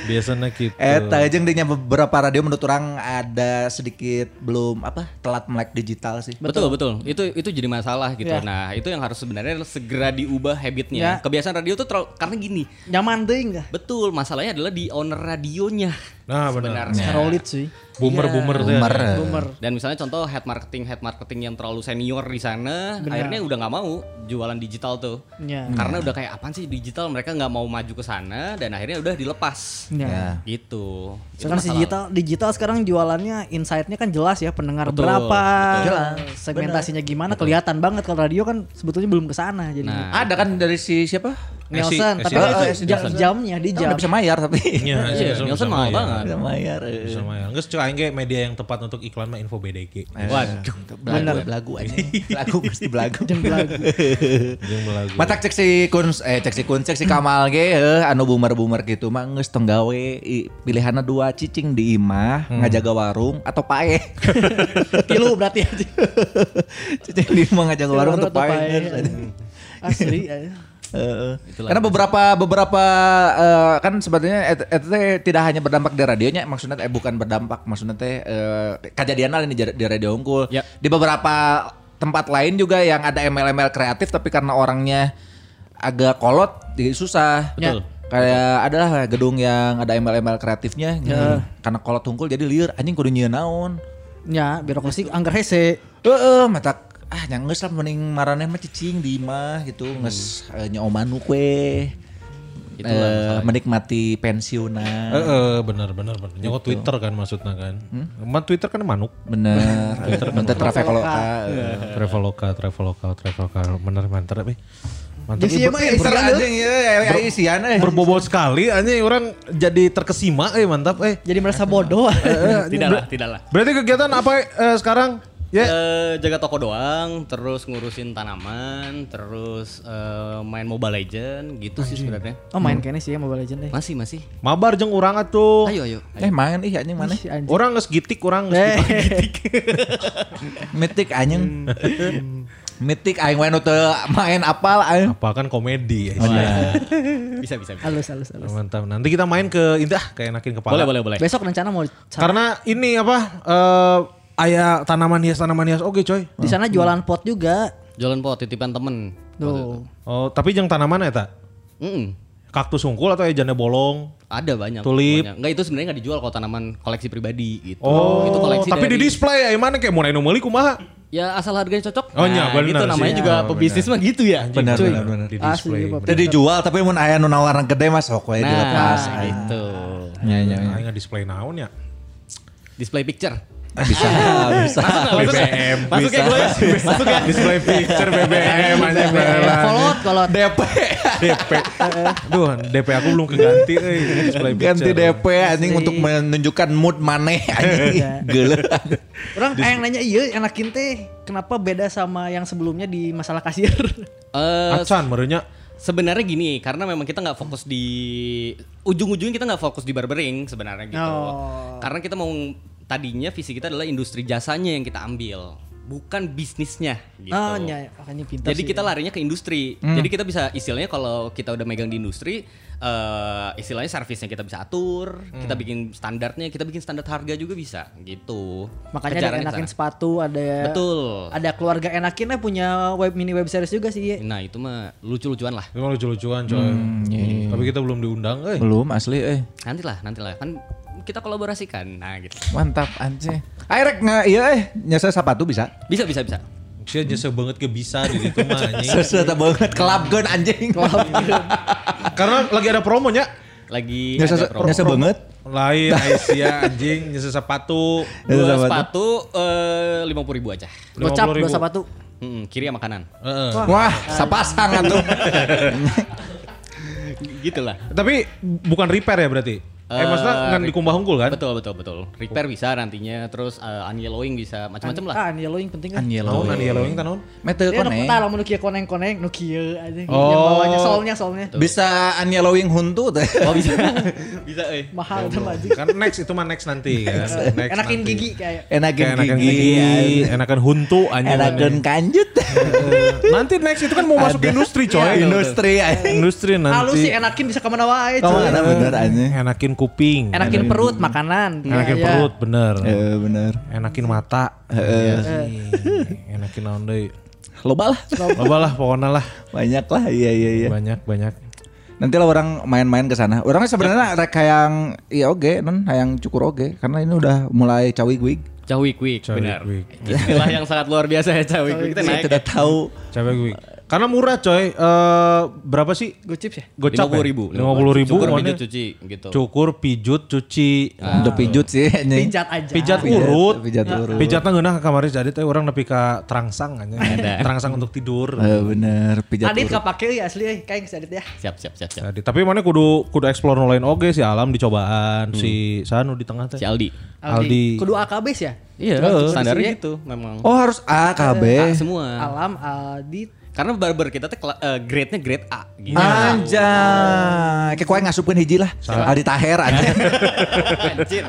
Biasanya gitu. Eta jeung denya beberapa radio menurut orang ada sedikit belum apa? Telat melek digital sih. Betul betul. betul. Itu itu jadi masalah gitu. Ya. Nah, itu yang harus sebenarnya segera diubah habitnya. Ya. Kebiasaan radio tuh terlalu, karena gini. Nyaman teuing enggak? Betul, masalahnya adalah di owner radionya. Nah, benar. Steroid sih. Boomer-boomer ya. boomer, boomer. boomer. Dan misalnya contoh head marketing head marketing yang terlalu senior di sana, bener. Akhirnya udah enggak mau jualan digital tuh. Ya. Karena ya. udah kayak apaan sih digital, mereka enggak mau maju ke sana dan akhirnya udah dilepas. Ya. Gitu. Sekarang digital digital sekarang jualannya insight-nya kan jelas ya, pendengar betul, berapa, betul. segmentasinya bener. gimana betul. kelihatan banget kalau radio kan sebetulnya belum ke sana jadi. Nah. Ada kan dari si siapa? Nielsen, tapi itu jamnya di jam. Udah bisa mayar tapi. Iya, Nielsen mahal banget. Bisa mayar. Bisa mayar. Enggak secara enggak media yang tepat untuk iklan mah info B D G. Waduh, benar belagu aja. Belagu mesti belagu. Jeng belagu. Jeng belagu. Matak cek si Kun eh cek si Kun cek si Kamal ge heuh anu boomer-boomer kitu mah geus tong gawe pilihanna dua cicing di imah, ngajaga warung atau pae. Tilu berarti aja. Cicing di imah ngajaga warung atau pae. Asli. Uh, karena beberapa beberapa uh, kan sebenarnya itu tidak hanya berdampak di radionya, maksudnya eh bukan berdampak, maksudnya teh uh, kejadian lain di, di radio unggul. Yep. Di beberapa tempat lain juga yang ada M L M L kreatif tapi karena orangnya agak kolot jadi susah. Betul. Ya. Kayak adalah gedung yang ada M L M L kreatifnya gitu. Yeah. Karena kolot unggul jadi liur anjing kudu nyieun naon. Ya, birokrasi anggar hese. Heeh, uh, uh, matak ah nyanggeus lah mending marane mah cicing di imah gitu hmm. nges uh, nyaomanu kue uh, menikmati pensiunan. Heeh, uh, uh, bener bener bener. Nyawa gitu. Twitter kan maksudnya kan. Emang hmm? Twitter kan manuk. Bener. Twitter kan traveloka. Traveloka, traveloka, traveloka. Bener mantap eh. Mantap. Jadi mah anjing ya isian eh. Berbobot sekali anjing orang jadi terkesima eh mantap eh. Jadi merasa bodoh. Tidaklah, tidaklah. Berarti kegiatan apa eh, sekarang? Yeah. Uh, jaga toko doang, terus ngurusin tanaman, terus uh, main Mobile Legend gitu anjing. Sih sebenarnya. Oh main hmm. kene sih ya Mobile Legend deh. Masih masih. Mabar jeung urang atuh. Ayo ayo. Eh main ih anjing mana? Urang geus gitik, urang geus gitik. Mitik anjing. Mitik aing wae nu teu main apal aing. Apa kan komedi. Oh, ya. Bisa bisa. Halus halus halus. Mantap. Nanti kita main ke indah kayak Enakin Kepala. Boleh boleh boleh. Besok rencana mau cara. Karena ini apa uh, aya tanaman hias tanaman hias oke okay, coy. Di sana jualan pot juga. Jualan pot titipan temen. Tuh. Oh tapi yang tanaman ya tak? Mm-mm. Kaktus hungkul atau ya janda bolong? Ada banyak. Tulip. Enggak itu sebenarnya enggak dijual kalau tanaman koleksi pribadi gitu. Oh, itu koleksi tapi dari... di display ya mana kayak mau neno meuli kumaha? Ya asal harganya cocok. Oh iya nah, benar. Itu namanya sih. Juga oh, pebisnis mah gitu ya. Benar benar benar. Di display. Jadi dijual tapi mun aya nu nawaran gede mah sok wae dilepas gitu. Nya nya nya display naon ya? Display picture. Bisa, bisa. B B M, masuk ya gue, masuk ya. Display picture B B M aja beneran. Kolot, kolot. D P, D P. Duh, D P aku belum keganti. Display picture. Ganti D P anjing untuk menunjukkan mood maneh anjing. Geuleuh. Orang yang nanya iya Enakin teh kenapa beda sama yang sebelumnya di masalah kasir? Acan merenya. Sebenarnya gini, karena memang kita gak fokus di, ujung-ujungnya kita gak fokus di barbering sebenarnya gitu. Oh. Karena kita mau, tadinya visi kita adalah industri jasanya yang kita ambil. Bukan bisnisnya gitu. Oh, ya, makanya pintar jadi sih, kita larinya ke industri. Hmm. Jadi kita bisa istilahnya kalau kita udah megang di industri, uh, istilahnya servisnya kita bisa atur, hmm. kita bikin standarnya, kita bikin standar harga juga bisa gitu. Makanya ada Enakin sepatu, ada betul. Ada keluarga Enakinnya punya web mini web series juga sih. Nah itu mah lucu-lucuan lah. Itu mah lucu-lucuan coy. Hmm, yeah. Tapi kita belum diundang, eh. Belum asli, eh. Nantilah, nantilah kan. Kita kolaborasikan, nah gitu. Mantap, anjir. Airek nggak, iya eh, nyasar sepatu bisa? Bisa, bisa, bisa. Saya jasa banget ke bisa di itu mah anjing. Sesat banget kelabgeun anjing. Karena lagi ada promonya. Lagi nyasa, ada promo. Nyasa banget. Lain Aisyah anjing nyasa sepatu. Dua sepatu lima puluh ribu aja. Gocap dua sepatu. Mm-mm, kiri sama kanan. Uh-uh. Wah, wah sepasang atuh. Gitulah. Tapi bukan repair ya berarti? Uh, eh maksudnya kan re- dikumbah unggul kan? Betul, betul, betul. Repair bisa nantinya, terus uh, unyellowing bisa, macam-macam An- lah. Ah, unyellowing penting kan? Unyellowing. Oh, unyellowing kan? Mete koneng. Dia nuk kia koneng-koneng, nuk kia aja. Oh. Yang bawahnya, solnya, solnya. Tuh. Bisa unyellowing huntu tuh. Oh bisa. Bisa eh. Mahal sama aja. Kan next itu mah next nanti kan. Next Enakin nanti. Gigi kayak. Enakin, Enakin gigi. gigi. Enakin huntu. Enakin kanjut. Nanti next itu kan mau masuk industri coy. Industri. Industri nanti. Halus sih Enakin bisa kemana wae coy. Kemana bener aja. Enakin kuping, enakin bener. Perut makanan, enakin ya, perut ya. Bener, e, bener, enakin mata, e, e. Enakin naon deui, loba lah, loba lah pokoknya lah, banyak lah, iya iya iya, banyak banyak. Nanti lah orang main-main ke sana. Orangnya sebenarnya rek hayang iya oge, non hayang cukur oge, karena ini udah mulai cawig-wig. Cawig-wig, benar. Istilah yang sangat luar biasa ya cawig-wig. Kita naik. Tidak tahu. Cawig-wig. Karena murah coy, uh, berapa sih? Gocip ya? Gocap lima puluh ribu. lima puluh ribu. Cukur, pijut, cuci gitu. Cukur, pijut, cuci. Ah. Udah pijut sih. Pijat aja. Pijat urut. Pijat urut. Pijatnya ngeunah kamari jadi teh orang nepi ka trangsang aja. Trangsang untuk tidur. Uh, bener, pijat adit urut. Adit kapake ya asli euy, kaing sadit ya. Siap, siap, siap. siap. Adit. Tapi mana kudu kudu explore nu lain oge si Alam dicobaan, hmm. si Sanu di tengah teh. Si Aldi. Aldi. Aldi. Kudu A K B ya? Iya, oh, standarnya gitu memang. Oh, harus A K B. A, semua. Alam, Aldi. Karena barber kita teh uh, grade-nya grade A gitu. Anjay. Kayak kowe ngasupkeun hiji lah. Adi Taher anjay. Anjir.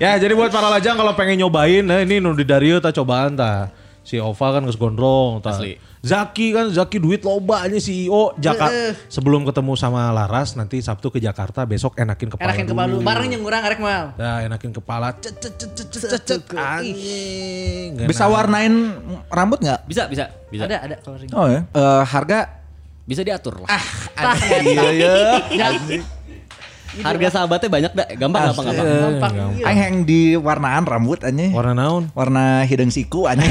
Ya, jadi buat para lajang kalau pengen nyobain, nah ini nu di darieu tah cobaan tah. Si Oval kan geus gondrong tah. Zaki kan, Zaki duit loba aja C E O Jakarta. Sebelum ketemu sama Laras nanti Sabtu ke Jakarta, besok Enakin Kepala. Enakin Kepala bareng yang ngurang arek mal. Nah, Enakin Kepala. Anjing. Bisa warnain rambut enggak? Bisa, bisa. Bisa. Ada, ada coloring. Oh ya. Uh, harga bisa diatur lah. Ah, anjing. Anjing. Harga sahabatnya banyak dah, gampang gampang gampang. Gampang. Aing hang di warnaan rambut anjing. Warna naon? Warna hidung siku anjing.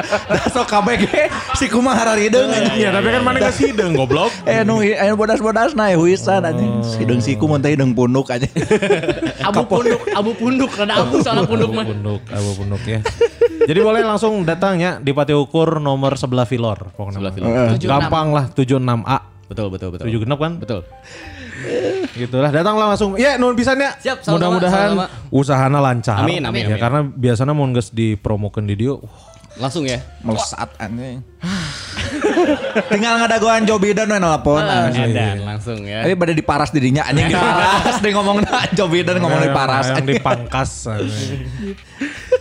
Da sok kabeh ge siku mah harar hidung anjing. Ya tapi kan mana geus hidung goblok. Eh nu aya bodas-bodasna ya huisan anjing. Hidung siku mun teh hidung punduk anjing. Abu punduk, abu punduk, kada abu salah punduk mah. Punduk, abu punduk ya. Jadi boleh langsung datang ya di Pati Ukur nomor sebelah Filor. Sebelah Filor. Gampang lah tujuh puluh enam A. Betul betul betul. tujuh puluh enam kan? Betul. Gitulah, datanglah langsung. Ya, nuhun pisan nya. Mudah-mudahan usahana lancar. Amin, amin, ya, amin. Karena biasanya mun geus dipromokeun di dieu, uh, langsung ya. Melesat anjing. Tinggal ngadagoan Jobidan we nelpon. Nah, langsung ya. Tapi bade diparas dirinya anjing. Diparas deui ngomongna Jobidan ngomong diparas, yang dipangkas.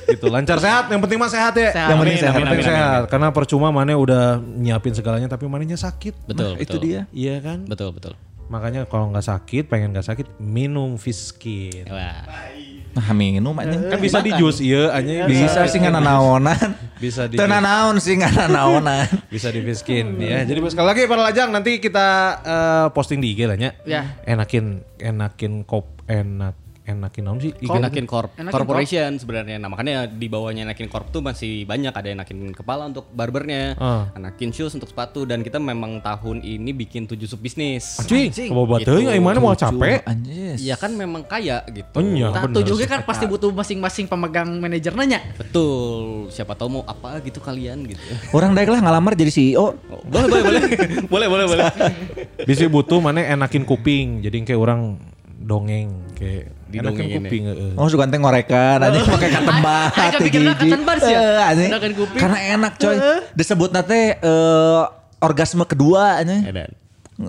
Gitu, lancar sehat, yang penting mah sehat ya. Sehat, yang penting amin, sehat, amin, penting amin, sehat. Amin. Karena percuma mana udah nyiapin segalanya tapi mananya sakit. Betul, nah, betul. Itu dia. Iya kan? Betul, betul. Makanya kalau nggak sakit, pengen nggak sakit, minum Fiskin. Nah minum aja. Kan bisa di jus, iya aja. Bisa sih nggak nanaonan. Bisa di jus. Tenanaon sih nggak nanaonan. Bisa di Fiskin ya. Jadi sekali lagi para lajang nanti kita uh, posting di I G lah ya. Enakin, Enakin Kop, Enak. Enakin naon sih? Enakin Corp. Enakin Corporation Corp. Sebenarnya. Nah makanya di bawahnya Enakin Corp tuh masih banyak. Ada Enakin Kepala untuk barbernya, uh. Enakin shoes untuk sepatu. Dan kita memang tahun ini bikin tujuh sub bisnis. Anjing, anjing. Kebabatnya yang mana mau capek. Anjing. Ya kan memang kaya gitu. Nah tujuhnya kan pasti butuh masing-masing pemegang manajer nanya. Betul. Siapa tahu mau apa gitu kalian gitu. Orang daik lah ngalamar jadi C E O. Oh, boleh, boleh, boleh. Boleh, boleh, boleh. Bisa butuh mana Enakin kuping. Jadi kayak orang dongeng kayak Enakin kuping heeh. Oh, suka teng ngorekan anjing pakai katembar. Ada pikirna katembar sih. Heeh, Enakin kuping. Karena enak coy. Disebutna teh orgasme kedua anjing.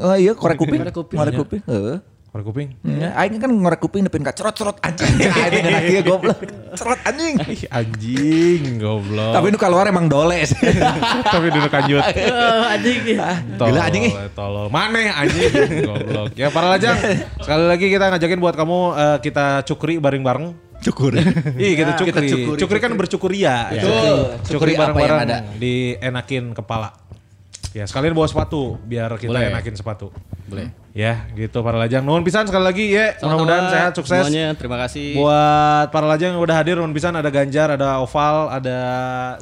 Oh iya, korek kuping. Korek kuping. Heeh. Korek kuping. Aing kan ngorek kuping nepin ka cerot-cerot anjing. Aing dengan dia goblok. Cerot anjing. Anjing goblok. Tapi nu keluar emang dole sih. Tapi dinu kanjut. Anjing. Gila anjing ih. Tolol. Maneh anjing goblok. Ya para lajang. Sekali lagi kita ngajakin buat kamu uh, kita cukri bareng-bareng. Cukur. Iya kita cukri. Kita cukuri. Cukri kan bercukuria. Ya. Itu. Cukri, cukri bareng-bareng di Enakin Kepala. Ya sekalian bawa sepatu biar kita boleh. Enakin sepatu. Boleh. Ya gitu Paralajang. Nuhun pisan sekali lagi ya. Mudah-mudahan sehat, sukses. Semuanya, terima kasih. Buat Paralajang yang udah hadir, nuhun pisan ada Ganjar, ada Oval, ada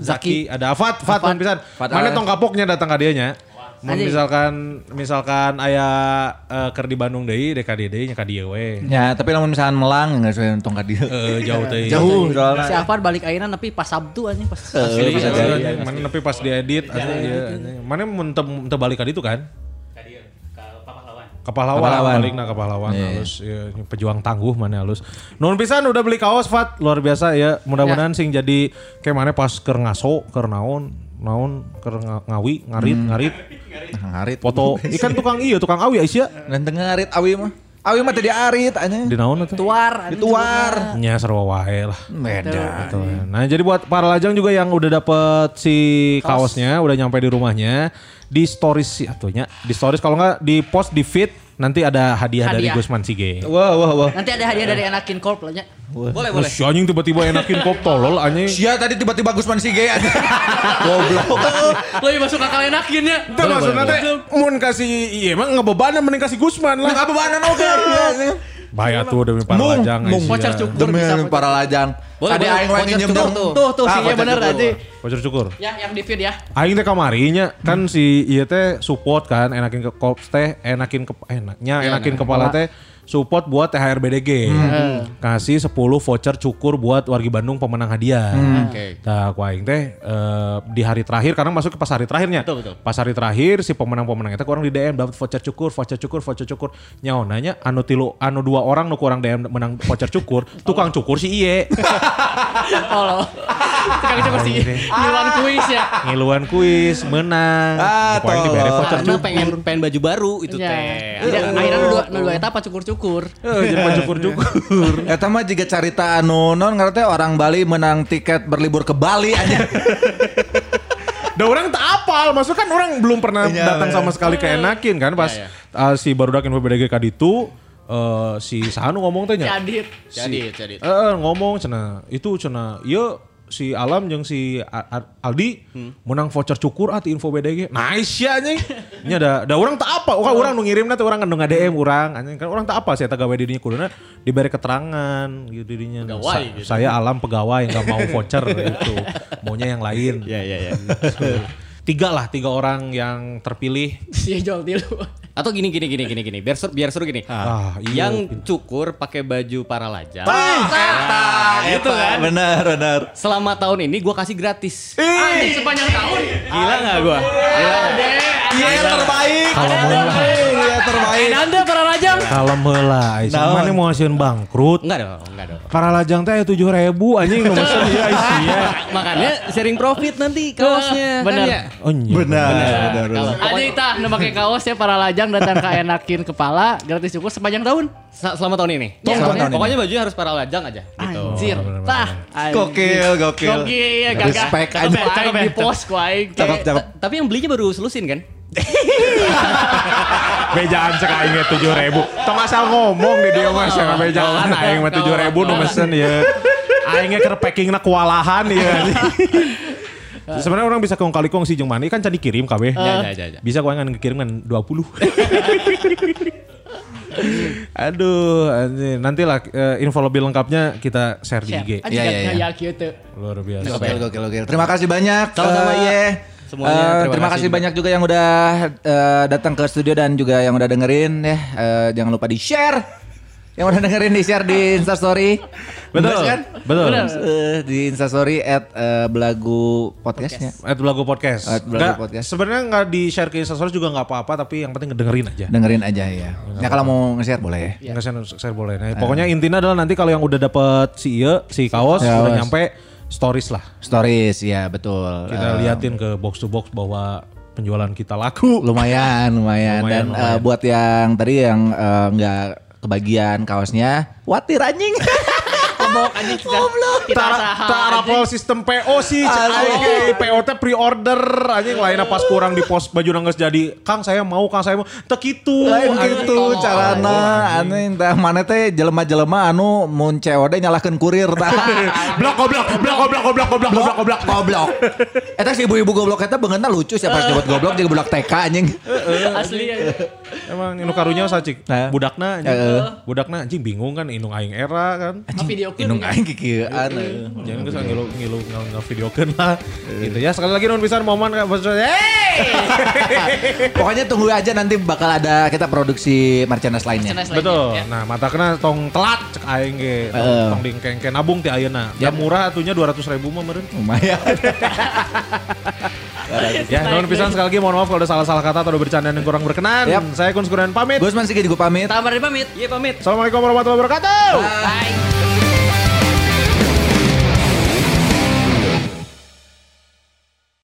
Zaki, Zaki ada Afat, Fat nuhun pisan. Mana tong kapoknya datang ka dieu nya. Misalkan misalkan ayah uh, ker di Bandung deui, deka di deui nya ka dieu we. Ya, tapi lamun misalkan Melang enggak sesuai tong ka dieu. Heeh, jauh teuing. Jauh soalnya. Si Afat balik ayeuna nepi pas Sabtu anjing pas. Heeh, bisa jadi. Mana nepi pas diedit anjing. Mana mun teu balik ka ditu kan? Kepahlawan, balik na kepahlawan yeah. Halus, ya, pejuang tangguh mana halus. Nuhun pisan udah beli kaos Fat, luar biasa ya. Mudah-mudahan yeah. Sing jadi kayak mana pas ker ngaso, ker naon, naon, ker ngawi, ngarit, hmm. ngarit, ngarit, foto. Ikan tukang iyo, tukang awi Aisyah. Dan tengah ngarit awi mah. Awi mah tadi arit aja. Di naon itu? Tuar, tuar. Nya sarwa wae lah. Beda. Gitu. Nah jadi buat para lajang juga yang udah dapet si kaos. Kaosnya, udah nyampe di rumahnya. Di stories sih atunya, di stories kalau enggak di post di feed nanti ada hadiah, hadiah. dari Gusman Sige. Wah wah wah. Nanti ada hadiah dari Enakin Corp lah nya. Boleh boleh. Si anjing tiba-tiba Enakin Corp tolol anjing. Sia tadi tiba-tiba Gusman Sige anjing. Goblok. Lebih masuk akal Enakin nya. Itu maksudnya teh mun kasih ieu mah ngebobanan mending kasih Gusman lah. Ngebobanan oge. Bahaya tuh demi Paralajang. Mung voucher cukur bisa demi Paralajang. Ada aing wangi nyem tuh. Tuh tuh sih bener tadi. Voucher cukur. Ya yang di feed ya. Aing teh kamarinya kan si Iye teh support kan Enakin Corp teh Enakin enaknya Enakin Kepala teh support buat T H R B D G. Kasih sepuluh voucher cukur buat wargi Bandung pemenang hadiah. Oke. Tah ku aing teh di hari terakhir karena masuk ke pas hari terakhirnya. Pas hari terakhir si pemenang-pemenang eta kurang di D M dapat voucher cukur, voucher cukur, voucher cukur. Nyaonanya anu tilu anu dua orang nu kurang D M menang voucher cukur, tukang cukur si Iye. Tolong. Tukang cukur si Iye. Ngiluan kuis ya. Ngiluan kuis menang. Pokoknya diberi voucher cukur. Pengen pengen baju baru itu teh. Akhirnya nu dua eta apa cukur-cukur. Heeh, jadi cukur-cukur. Eta mah jiga carita anu non ngaranna orang Bali menang tiket berlibur ke Bali aja. Da urang teu apal, maksud kan orang belum pernah datang sama sekali ke Enakin kan pas si Barudak Info B D G kaditu. Uh, si Sanu ngomong tanya. Jadit, jadit, jadit. Si, uh, ngomong cina, itu cina, iya si Alam jeung si Aldi hmm. menang voucher cukur ah di Info B D G. Nice ya anjing. Nya da da urang teu apa, oh. urang nu ngirimna teh urang ngandung D M urang anjing kan urang teu apa sia eta gawe di dinya kuduna diberi keterangan gitu dirinya. Sa, gitu. Saya Alam pegawai enggak mau voucher gitu. Maunya yang lain. Iya iya iya. Tiga lah, tiga orang yang terpilih. Iya jual tilu. Atau gini gini gini gini gini. Biar seru biar seru gini. Ah, iya, yang gini. Cukur pakai baju Paralajang. Ah, nah, itu kan. Benar benar. Selama tahun ini gue kasih gratis. Ih, sepanjang tahun. Gila nggak gue? Gila. Iya terbaik. Kalau iya terbaik. Anda Paralajang. Kalau meula, Aisyah mana mau hasilin bangkrut? Enggak dong, enggak dong. Paralajang teh tujuh ribu anjing nomor dia Aisyah. Makanya sharing profit nanti kaosnya. Benar. Oh, benar, benar. Ada kita memakai kaos ya Paralajang datang ke Enakin Kepala gratis cukur sepanjang tahun. Selama tahun ini. Ya, selama tahun pokoknya ini. Bajunya harus Paralajang aja gitu. Anjir. Tah. Gokil, gokil. Gokil ya gagah. Respek aja di post ku aing. Tapi yang belinya baru selusin kan? Bejaan cek aingnya tujuh ribu. Tong asal ngomong di dia Mas yang bejaan aing mah tujuh ribu nu mesen ya. Aingnya keur packingna kualahan ya. Sebenarnya orang bisa kong-kalikong sih jeung mani kan can dikirim kabeh. Uh. Bisa kau kan ngikirim kan dua puluh. Aduh, nanti lah info lebih lengkapnya kita share, share. Di I G. Iya iya iya. Luar biasa. Oke oke. Terima kasih banyak. Sama-sama uh, Ye. Semuanya uh, terima, terima kasih juga. Banyak juga yang udah uh, datang ke studio dan juga yang udah dengerin ya. Uh, jangan lupa di-share. Yang udah dengerin di share di Instastory. Betul kan? Betul. Uh, di Instastory at uh, Belagu Podcastnya. At Belagu Podcast. At Belagu Podcast. Sebenarnya nggak di share ke Instastory juga nggak apa-apa, tapi yang penting dengerin aja. Dengerin aja ya. Nah kalau mau nge-share boleh ya. Nge-share boleh. Nah, pokoknya intinya adalah nanti kalau yang udah dapet si Iye, si kaos, ya, udah nyampe stories lah. Stories ya betul. Kita liatin ke box to box bahwa penjualan kita laku. Lumayan, lumayan. lumayan Dan lumayan. Uh, buat yang tadi yang nggak uh, kebagian kaosnya, watir anjing. Kebok anjing sudah. Tarapol sistem P O sih. P O teh pre-order anjing lainnya pas kurang di pos baju nangges jadi, Kang saya mau, Kang saya mau. Teu kitu. Lain kitu carana anjing teh mana teh jelema-jelema anu mun C O D nyalahkeun kurir tah. Blok goblok, blok goblok, goblok, goblok, goblok, goblok, goblok. Eta si ibu-ibu goblok eta beungeuna lucu siapa nyebut goblok jeung budak T K anjing. Asli anjing. Emang inung karunya sacik. Budakna anjing. Budakna anjing bingung kan inung aing era kan. Inung aing kikieuan. Jangan geus ngilu-ngilu ngavideokeun lah. Gitu ya. Sekali lagi nuhun pisan momen kan. Pokoknya tunggu aja nanti bakal ada kita produksi merchandise lainnya. Betul. Nah, mata kena tong telat cek aing ge. Tong dingkengke nabung ti ayeuna. Ya murah atunya dua ratus ribu mah meureun. Lumayan. Ya, nuhun pisan sekali lagi mohon maaf kalau ada salah-salah kata atau bercandaan yang kurang berkenan. Yep. Saya Kun Sekuran pamit. Gusman Sigit juga pamit. Tamar pamit. Iya pamit. Assalamualaikum warahmatullahi wabarakatuh. Bye. Bye.